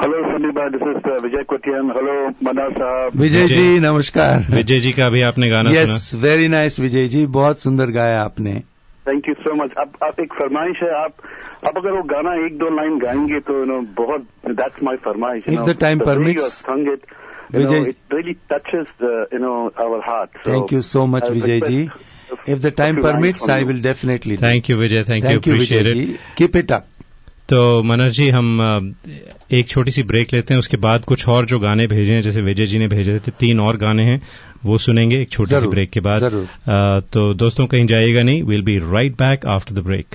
Hello Sandeep, this is Vijay Kotian. Hello मना साहब. विजय जी नमस्कार. विजय जी का भी आपने गाना सुना? Yes, very nice Vijay ji, बहुत सुंदर गाया आपने. Thank you so much. आप एक फरमाइश है, आप अगर वो गाना एक दो लाइन गाएंगे तो बहुत, दैट्स माय फरमाइश. If the time permits, it really touches our heart. Thank you so much Vijay ji. If the time permits I will definitely. Thank you Vijay, thank you, appreciate it, keep it up. तो मनोहर जी, हम एक छोटी सी break लेते हैं, उसके बाद कुछ और जो गाने भेजे हैं, जैसे विजय जी ने भेजे थे 3 और गाने हैं, वो सुनेंगे एक छोटी सी ब्रेक के बाद. तो दोस्तों कहीं जाइएगा नहीं, we'll be right back after the break.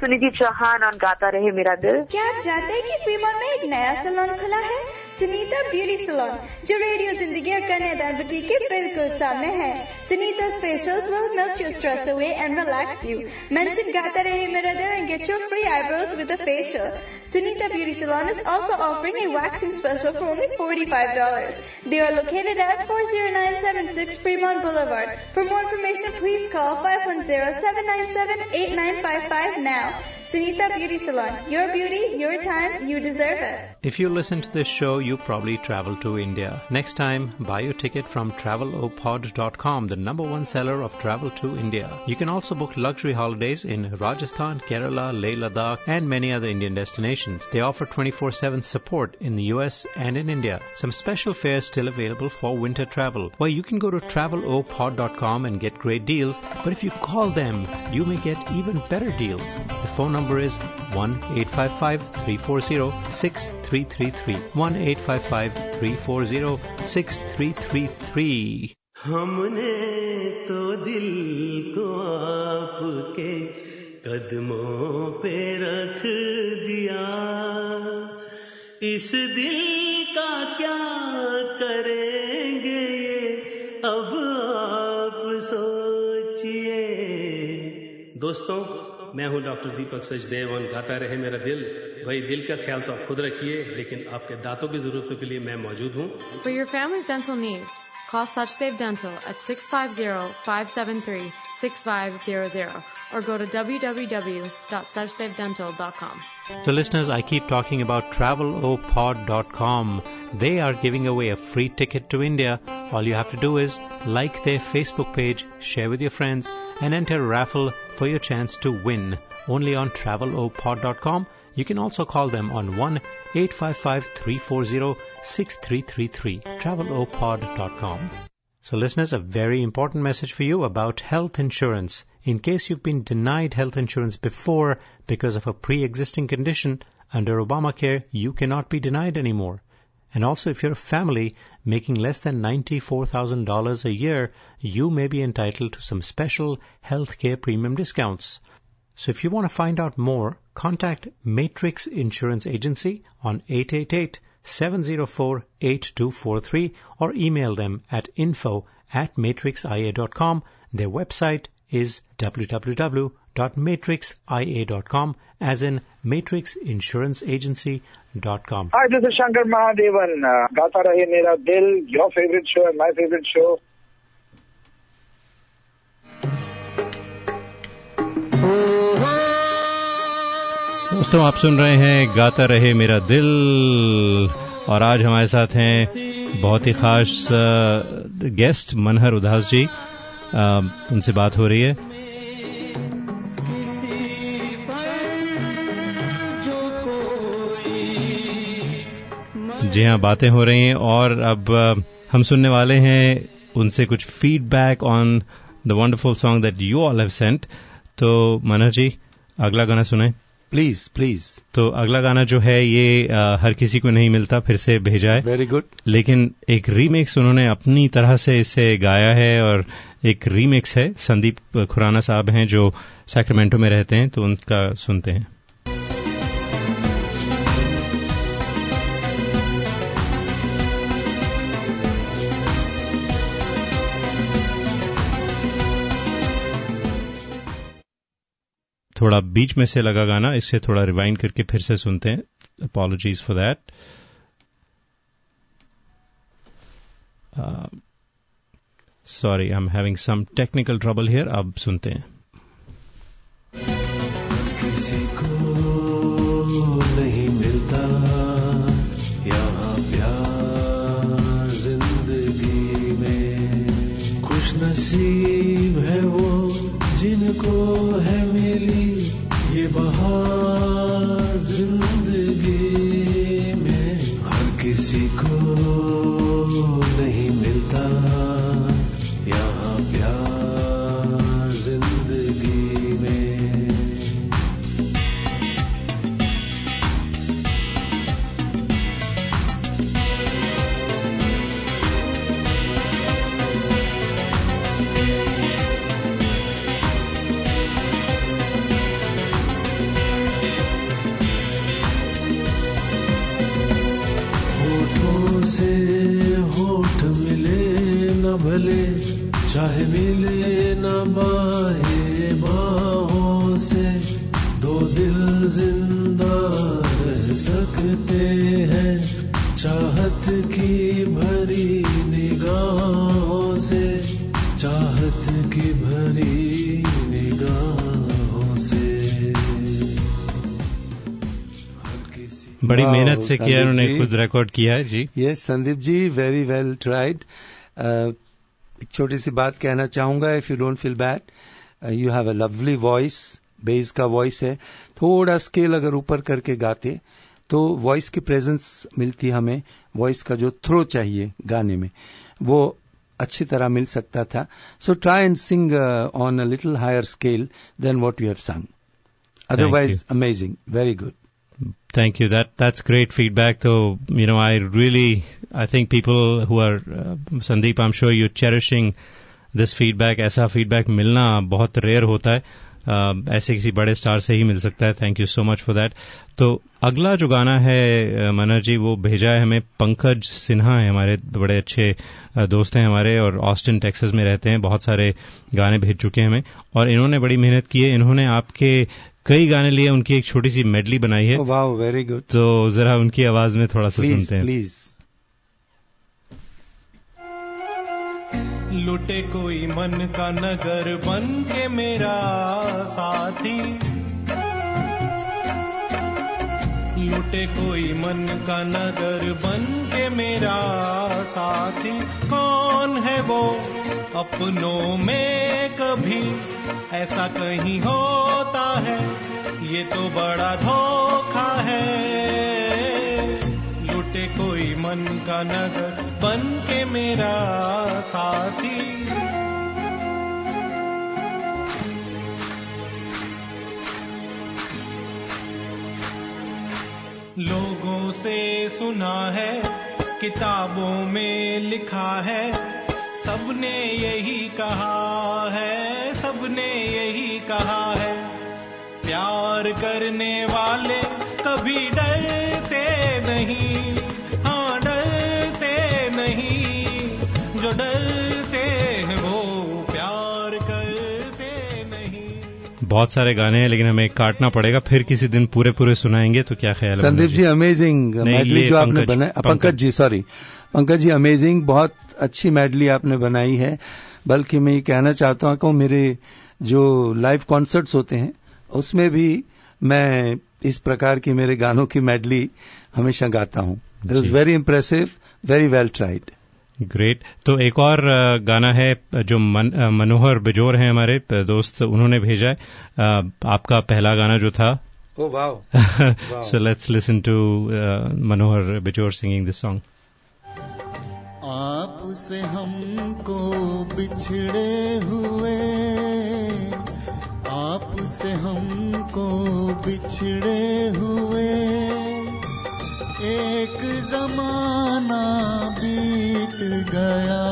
Sunidhi Chauhan और गाता रहे मेरा दिल. क्या आप जानते हैं कि फीमर में एक नया सलून खुला है, सुनीता ब्यूटी सलून, जो रेडियो जिंदगी और कन्यादान बुटीक के बिल्कुल सामने है. Sunita facials will melt your stress away and relax you. Mention गाता रहे मेरा दिल and get your free eyebrows with a facial. Sunita Beauty Salon is also offering a waxing special for only $45. They are located at 40976 Fremont Boulevard. For more information, please call 510-797-8955 now. Sunita Beauty Salon. Your beauty, your time, you deserve it. If you listen to this show, you probably travel to India. Next time, buy your ticket from TravelOpod.com, the #1 seller of travel to India. You can also book luxury holidays in Rajasthan, Kerala, Leh Ladakh, and many other Indian destinations. They offer 24/7 support in the US and in India. Some special fares still available for winter travel. Well, you can go to travelopod.com and get great deals, but if you call them, you may get even better deals. The phone number is 1-855-340-6333. 1-855-340-6333. हमने तो दिल को आपके कदमों पे रख दिया, इस दिल का क्या करेंगे ये अब आप सोचिए. दोस्तों, मैं हूं डॉक्टर दीपक सचदेव और गाता रहे मेरा दिल. भाई, दिल का ख्याल तो आप खुद रखिए, लेकिन आपके दांतों की जरूरतों के लिए मैं मौजूद हूं. For your family's dental needs, call Sachdeva Dental at 650-573-6500. Or go to www.sachdevdental.com. So listeners, I keep talking about TravelOpod.com. They are giving away a free ticket to India. All you have to do is like their Facebook page, share with your friends, and enter a raffle for your chance to win. Only on TravelOpod.com. You can also call them on 1-855-340-6333. TravelOpod.com. So listeners, a very important message for you about health insurance. In case you've been denied health insurance before because of a pre-existing condition, under Obamacare, you cannot be denied anymore. And also, if you're a family making less than $94,000 a year, you may be entitled to some special healthcare premium discounts. So if you want to find out more, contact Matrix Insurance Agency on 888-704-8243 or email them at info@matrixia.com. Their website is www.matrixia.com, as in matrixinsuranceenagency.com. Hi, this is Shankar Mahadevan. Gata Rahe Mera Dil, your favorite show and my favorite show. दोस्तों, आप सुन रहे हैं गाता रहे मेरा दिल, और आज हमारे साथ हैं बहुत ही खास गेस्ट मनहर उधास जी. उनसे बात हो रही है. जी हाँ, बातें हो रही हैं, और अब हम सुनने वाले हैं उनसे कुछ feedback on the wonderful song that you all have sent. तो मनहर जी, अगला गाना सुने. Please please. तो अगला गाना जो है ये हर किसी को नहीं मिलता, फिर से भेजा है, वेरी गुड, लेकिन एक रीमेक्स उन्होंने अपनी तरह से इसे गाया है और एक रीमेक्स है, संदीप खुराना साहब हैं जो सैक्रामेंटो में रहते हैं, तो उनका सुनते हैं। थोड़ा बीच में से लगा गाना, इससे थोड़ा रिवाइंड करके फिर से सुनते हैं, apologies for that. Sorry, I am having some technical trouble here. अब सुनते हैं। किसी को नहीं मिलता यहाँ प्यार जिंदगी में, खुश नसीब है वो जिनको है मिली ये बहार जिंदगी में। हर किसी को नहीं मिलता यहाँ प्यार जिंदगी में। से होठ मिले न भले चाहे मिले न बाहे, बाहों से दो दिल जिंदा रह सकते हैं, चाहत की भरी निगाहों से, चाहत की भरी निगाहों से। बड़ी मेहनत से किया उन्होंने, खुद रिकॉर्ड किया है जी। Yes Sandeep ji, very well tried. एक छोटी सी बात कहना चाहूंगा, if you don't feel bad, you have a lovely voice, base का वॉइस है, थोड़ा स्केल अगर ऊपर करके गाते तो वॉइस की प्रेजेंस मिलती हमें, वॉइस का जो थ्रो चाहिए गाने में वो अच्छी तरह मिल सकता था। So try and sing on a little higher scale then what you have sung, otherwise amazing, very good. Thank you. That's great feedback. Though, you know, I think people who are Sandeep, I'm sure you're cherishing this feedback. ऐसा feedback मिलना बहुत rare होता है, ऐसे किसी बड़े star से ही मिल सकता है। Thank you so much for that. तो अगला जो गाना है मनोहर जी, वो भेजा है हमें पंकज सिन्हा है, हमारे बड़े अच्छे दोस्त हैं हमारे, और ऑस्टिन टेक्सास में रहते हैं, बहुत सारे गाने भेज चुके हैं हमें, और इन्होंने बड़ी मेहनत की है, इन्होंने आपके कई गाने लिए, उनकी एक छोटी सी मेडली बनाई है। वाह, वेरी गुड। तो जरा उनकी आवाज में थोड़ा सा सुनते हैं प्लीज। लुटे कोई मन का नगर बन के मेरा साथी, लुटे कोई मन का नगर बन के मेरा साथी, कौन है वो अपनों में कभी ऐसा कहीं होता है, ये तो बड़ा धोखा है। लुटे कोई मन का नगर बन के मेरा साथी, लोगों से सुना है, किताबों में लिखा है, सबने यही कहा है, सबने यही कहा है, प्यार करने वाले कभी डरते नहीं, हाँ डरते नहीं, जो डरते हैं वो प्यार करते नहीं। बहुत सारे गाने हैं लेकिन हमें काटना पड़ेगा, फिर किसी दिन पूरे सुनाएंगे, तो क्या ख्याल है संदीप जी? अमेजिंग मेडली जो आपने बनाया, पंकज जी, सॉरी पंकज जी, अमेजिंग, बहुत अच्छी मेडली आपने बनाई है। बल्कि मैं ये कहना चाहता हूँ कि मेरे जो लाइव कॉन्सर्ट्स होते हैं उसमें भी मैं इस प्रकार की मेरे गानों की मेडली हमेशा गाता हूँ। It was very impressive, very well tried, great. तो एक और गाना है जो मनोहर बिजोर हैं हमारे दोस्त, उन्होंने भेजा है आपका पहला गाना जो था। Oh wow. So let's listen to Manohar बिजोर singing this song. आपसे हमको बिछड़े हुए, आपसे हमको बिछड़े हुए एक जमाना बीत गया,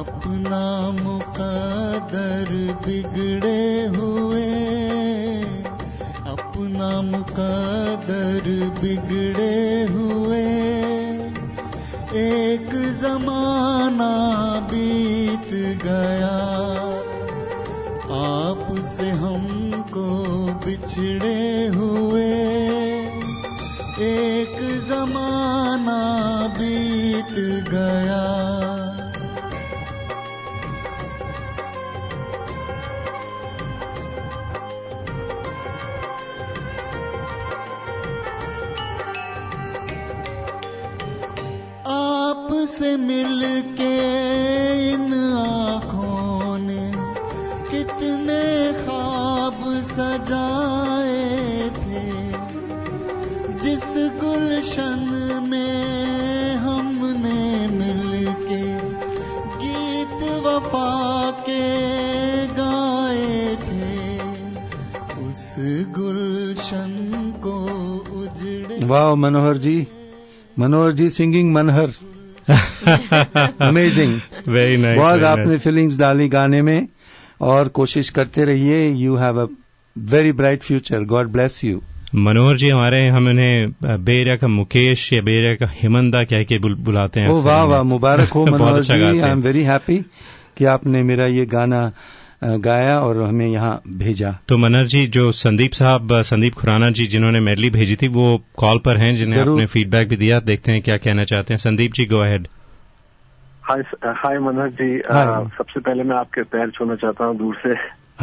अपना मुकद्दर बिगड़े हुए, अपना मुकद्दर बिगड़े हुए एक जमाना बीत गया, आपसे हमको बिछड़े हुए एक जमाना बीत गया। आपसे मिलके इन आँखों ने कितने ख्वाब सजाए थे, जिस गुलशन में हमने मिलके गीत वफा के गाए थे, उस गुलशन को उजड़े। वाह Manohar ji singing Manhar amazing, very nice. बहुत आपने फीलिंग्स डाली गाने में, और कोशिश करते रहिए। You have a very bright future, God bless you. Manohar ji हमारे, हम उन्हें बेरिया का मुकेश या बेरिया का हिमंदा कह के बुलाते हैं। ओ वाह वाह, मुबारक हो Manohar ji. I am very happy कि आपने मेरा ये गाना गाया और हमें यहाँ भेजा। तो मनोहर जी, जो संदीप खुराना जी जिन्होंने मेडली भेजी थी वो कॉल पर हैं, जिन्हें आपने फीडबैक भी दिया। देखते हैं क्या कहना चाहते हैं संदीप जी, गो अहेड। हाय मनोहर जी, सबसे पहले मैं आपके पैर छूना चाहता हूँ दूर से।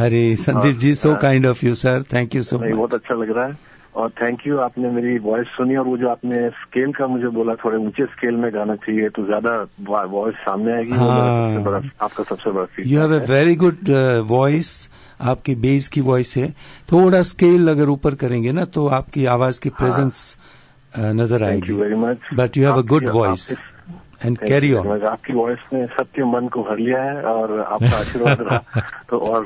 अरे Sandeep ji, so kind of you sir, thank you so much. बहुत अच्छा लग रहा है और थैंक यू, आपने मेरी वॉइस सुनी और वो जो आपने स्केल का मुझे बोला थोड़े ऊंचे स्केल में गाना चाहिए तो ज्यादा वॉइस सामने आएगी। आपका सबसे बड़ा feature, you have a very good voice, आपकी बेस की वॉइस है। थोड़ा स्केल अगर ऊपर करेंगे ना तो आपकी आवाज की प्रेजेंस नजर आएगी। Very much, but you have a good voice and carry on. आपकी वॉइस ने सबके मन को हर लिया है और आपका आशीर्वाद रहा तो और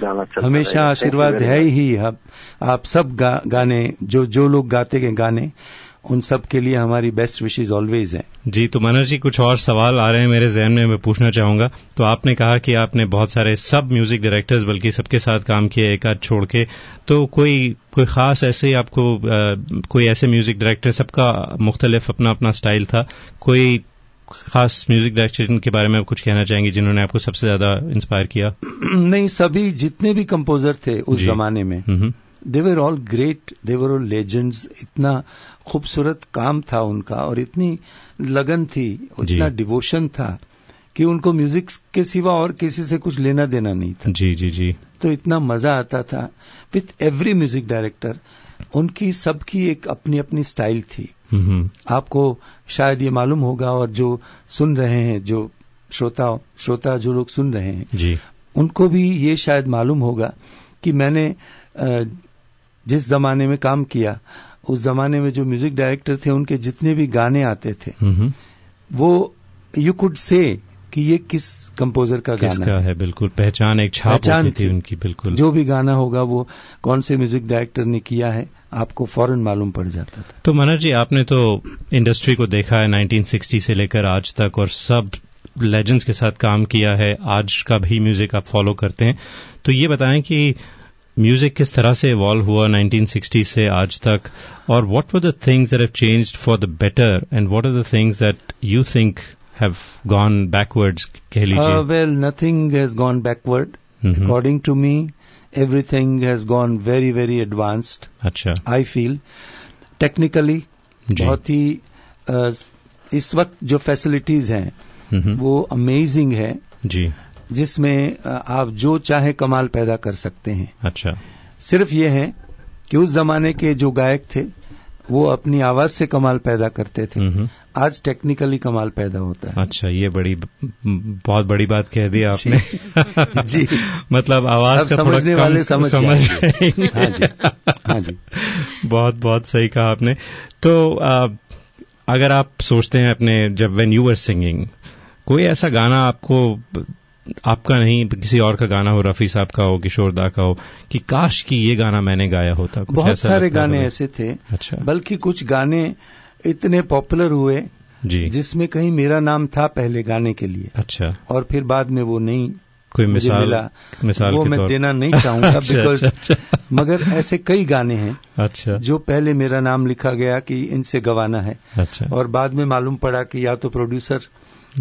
गाना चलता हमेशा। आशीर्वाद है ही। आप सब गाने जो लोग गाते के गाने उन सब के लिए हमारी बेस्ट विशेज ऑलवेज है जी। तो मनोहर जी, कुछ और सवाल आ रहे हैं मेरे जहन में, मैं पूछना चाहूंगा। तो आपने कहा कि आपने बहुत सारे सब म्यूजिक डायरेक्टर्स बल्कि सबके साथ काम किया, एक आध छोड़ के, तो कोई खास ऐसे आपको कोई ऐसे म्यूजिक डायरेक्टर, सबका मुख्तलिफ अपना अपना स्टाइल था, कोई खास म्यूजिक डायरेक्टर के बारे में आप कुछ कहना चाहेंगे जिन्होंने आपको सबसे ज्यादा इंस्पायर किया? नहीं, सभी जितने भी कंपोजर थे उस जमाने में, they were all great, they were all legends. इतना खूबसूरत काम था उनका और इतनी लगन थी, इतना डिवोशन था कि उनको म्यूजिक के सिवा और किसी से कुछ लेना देना नहीं था। जी जी जी। तो इतना मजा आता था विथ एवरी म्यूजिक डायरेक्टर। उनकी सबकी एक अपनी अपनी स्टाइल थी। आपको शायद ये मालूम होगा और जो सुन रहे हैं, जो श्रोता जो लोग सुन रहे हैं जी, उनको भी ये शायद मालूम होगा कि मैंने जिस जमाने में काम किया उस जमाने में जो म्यूजिक डायरेक्टर थे उनके जितने भी गाने आते थे वो यू कुड से कि ये किस कंपोजर का गाना है। बिल्कुल पहचान, एक छाप होती थी उनकी। बिल्कुल, जो भी गाना होगा वो कौन से म्यूजिक डायरेक्टर ने किया है आपको फौरन मालूम पड़ जाता था। तो मनोहर जी, आपने तो इंडस्ट्री को देखा है 1960 से लेकर आज तक और सब लेजेंड्स के साथ काम किया है, आज का भी म्यूजिक आप फॉलो करते हैं, तो ये बताएं कि म्यूजिक किस तरह से इवॉल्व हुआ 1960 से आज तक, और what were the things that have changed for the better and what are the things that you think have gone backwards, कह लीजिए। Well, nothing has gone backward according to me, everything has gone very very advanced. अच्छा, I feel technically बहुत ही इस वक्त जो facilities हैं वो amazing है जी, जिसमें आप जो चाहे कमाल पैदा कर सकते हैं। अच्छा, सिर्फ ये है कि उस जमाने के जो गायक थे वो अपनी आवाज से कमाल पैदा करते थे, आज टेक्निकली कमाल पैदा होता है। अच्छा, ये बहुत बड़ी बात कह दी आपने जी। मतलब आवाज का समझने वाले समझ हाँ जी, हाँ जी, बहुत बहुत सही कहा आपने। तो अगर आप सोचते हैं अपने, जब व्हेन यू वर सिंगिंग, कोई ऐसा गाना आपको आपका नहीं किसी और का गाना हो, रफ़ी साहब का हो, किशोर दा का हो, कि काश कि ये गाना मैंने गाया होता। बहुत सारे गाने ऐसे थे। अच्छा। बल्कि कुछ गाने इतने पॉपुलर हुए जी, जिसमें कहीं मेरा नाम था पहले गाने के लिए। अच्छा। और फिर बाद में वो नहीं, कोई मिसाल वो मैं देना नहीं चाहूंगा बिकॉज मगर ऐसे कई गाने हैं। अच्छा। जो पहले मेरा नाम लिखा गया कि इनसे गवाना है। अच्छा। और बाद में मालूम पड़ा कि या तो प्रोड्यूसर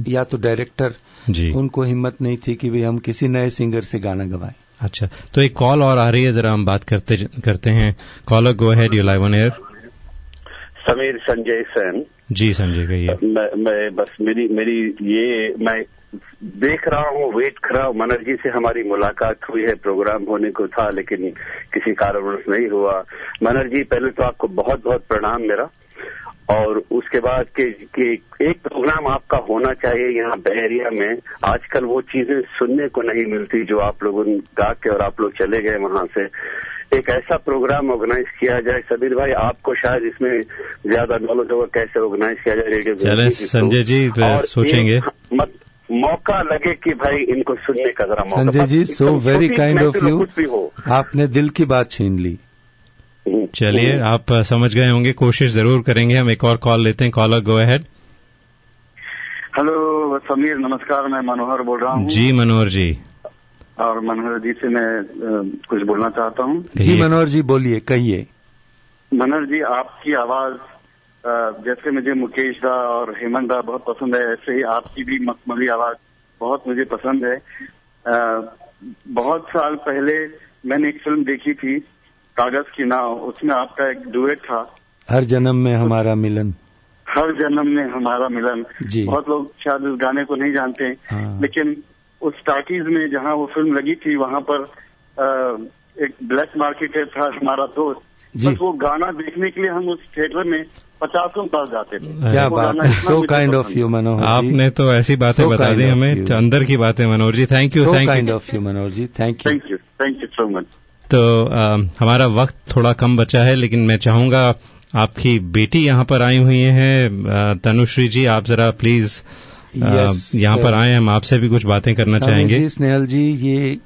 या तो डायरेक्टर जी, उनको हिम्मत नहीं थी कि वे हम किसी नए सिंगर से गाना गवाएं। अच्छा, तो एक कॉल और आ रही है, जरा हम बात करते हैं। Caller go ahead, you live on air. Sameer, Sanjay Sen ji. Sanjay कहिए। मैं बस मेरी ये मैं देख रहा हूँ, वेट कर रहा हूँ। मनोहर जी से हमारी मुलाकात हुई है, प्रोग्राम होने को था लेकिन किसी कारणवश नहीं हुआ। मनोहर जी, पहले तो आपको बहुत बहुत प्रणाम मेरा, और उसके बाद कि एक प्रोग्राम आपका होना चाहिए यहाँ बहरिया में। आजकल वो चीजें सुनने को नहीं मिलती जो आप लोगों ने गा के, और आप लोग चले गए वहां से। एक ऐसा प्रोग्राम ऑर्गेनाइज किया जाए। सबीर भाई, आपको शायद इसमें ज्यादा नॉलेज होगा कैसे ऑर्गेनाइज किया जाए रेडियो। संजय जी सोचेंगे, मौका लगे कि भाई इनको सुनने का जरा मौका। Sanjay ji, so very kind of you, आपने दिल की बात छीन ली। चलिए, आप समझ गए होंगे, कोशिश जरूर करेंगे। हम एक और कॉल लेते हैं। Caller go ahead. Hello Sameer, नमस्कार, मैं मनोहर बोल रहा हूँ जी। मनोहर जी, और मनोहर जी से मैं कुछ बोलना चाहता हूँ जी। मनोहर जी बोलिए, कहिए। मनोहर जी, आपकी आवाज जैसे मुझे मुकेश दा और हेमंत दा बहुत पसंद है, ऐसे ही आपकी भी मखमली आवाज बहुत मुझे पसंद है। बहुत साल पहले मैंने एक फिल्म देखी थी, कागज की नाव, उसमें आपका एक डुएट था, हर जन्म में हमारा मिलन। हर जन्म में हमारा मिलन जी। बहुत लोग शायद इस गाने को नहीं जानते हैं। हाँ। लेकिन उस टाकीज में जहाँ वो फिल्म लगी थी, वहाँ पर एक ब्लैक मार्केटर था हमारा दोस्त जी। बस वो गाना देखने के लिए हम उस थिएटर में 50 पास जाते थे। क्या बात है, so kind of you Manohar. आपने तो ऐसी बातें बता दी हमें, अंदर की बातें Manohar ji. Thank you, so kind of you Manohar ji. Thank you, thank you, thank you so much. तो हमारा वक्त थोड़ा कम बचा है, लेकिन मैं चाहूंगा आपकी बेटी यहाँ पर आई हुई हैं, तनुश्री जी, आप जरा प्लीज यहाँ पर आए, हम आपसे भी कुछ बातें करना चाहेंगे। जी, स्नेहल जी, ये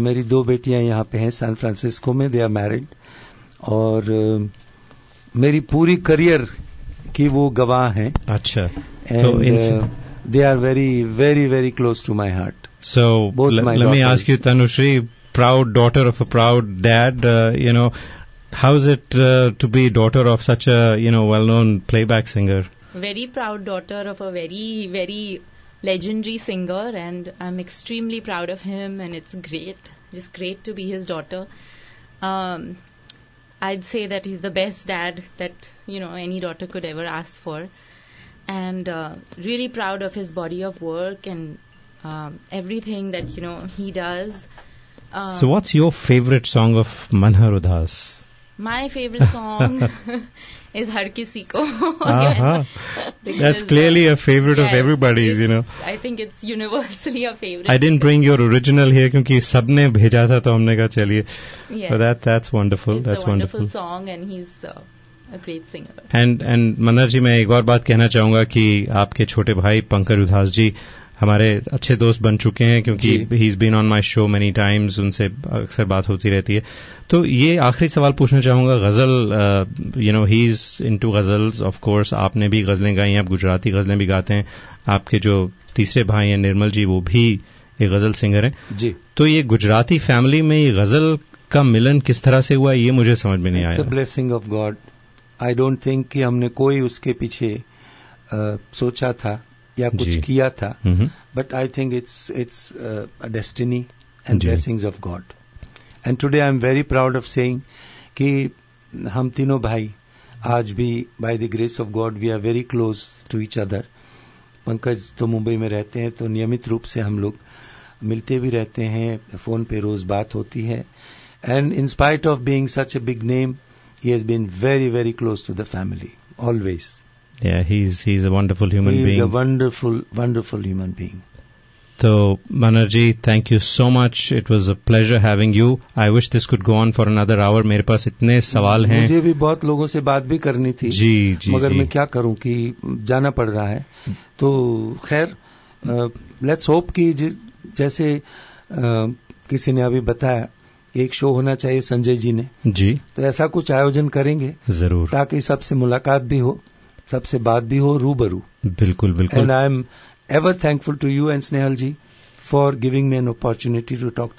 मेरी 2 बेटियां यहाँ पे हैं सैन फ्रांसिस्को में, दे आर मैरिड, और मेरी पूरी करियर की वो गवाह हैं। अच्छा। And they are very very very close to my heart. So let me ask you Tanushree, proud daughter of a proud dad, how is it to be daughter of such a, well-known playback singer? Very proud daughter of a very, very legendary singer, and I'm extremely proud of him, and it's great, just great to be his daughter. I'd say that he's the best dad that, any daughter could ever ask for, and really proud of his body of work and everything that, he does. So what's your favorite song of Manhar Udhas? My favorite song is Har Kisi Ko. Uh-huh. That's clearly a favorite of everybody's, I think it's universally a favorite. I didn't bring your original here kyunki sabne bheja tha to humne kaha chaliye. Yes. So that's wonderful. That's a wonderful song, and he's a great singer. And Manhar ji, main ek aur baat kehna chahunga ki aapke chote bhai Pankaj Udhas ji हमारे अच्छे दोस्त बन चुके हैं, क्योंकि he is been on my show many times, उनसे अक्सर बात होती रहती है। तो ये आखिरी सवाल पूछना चाहूंगा, गजल, he is into ghazals of course, आपने भी गजलें गाई हैं, आप गुजराती गजलें भी गाते हैं, आपके जो तीसरे भाई हैं निर्मल जी, वो भी एक गजल सिंगर हैं जी। तो ये गुजराती फैमिली में ये गजल का मिलन किस तरह से हुआ, ये मुझे समझ में नहीं आया। It's a blessing of God, I don't think कि हमने कोई उसके पीछे सोचा था या कुछ किया था, but I think it's a destiny and blessings of God. And today I am very proud of saying कि हम तीनों भाई आज भी by the grace of God we are very close to each other. Pankaj तो मुंबई में रहते हैं, तो नियमित रूप से हम लोग मिलते भी रहते हैं, फोन पे रोज बात होती है, and in spite of being such a big name he has been very very close to the family always. Yeah, he's a wonderful human being. He's a wonderful, wonderful human being. So, Manhar ji, thank you so much. It was a pleasure having you. I wish this could go on for another hour. मेरे पास इतने सवाल हैं। मुझे भी बहुत लोगों से बात भी करनी थी जी जी, मगर मैं क्या करूं कि जाना पड़ रहा है। तो खैर, let's hope कि जैसे किसी ने अभी बताया एक शो होना चाहिए संजय जी ने जी, तो ऐसा कुछ आयोजन करेंगे जरूर, ताकि सबसे मुलाकात भी हो, सबसे बात भी हो रूबरू। बिल्कुल बिल्कुल। And I am ever thankful to you and Snehal ji for giving me an opportunity to talk to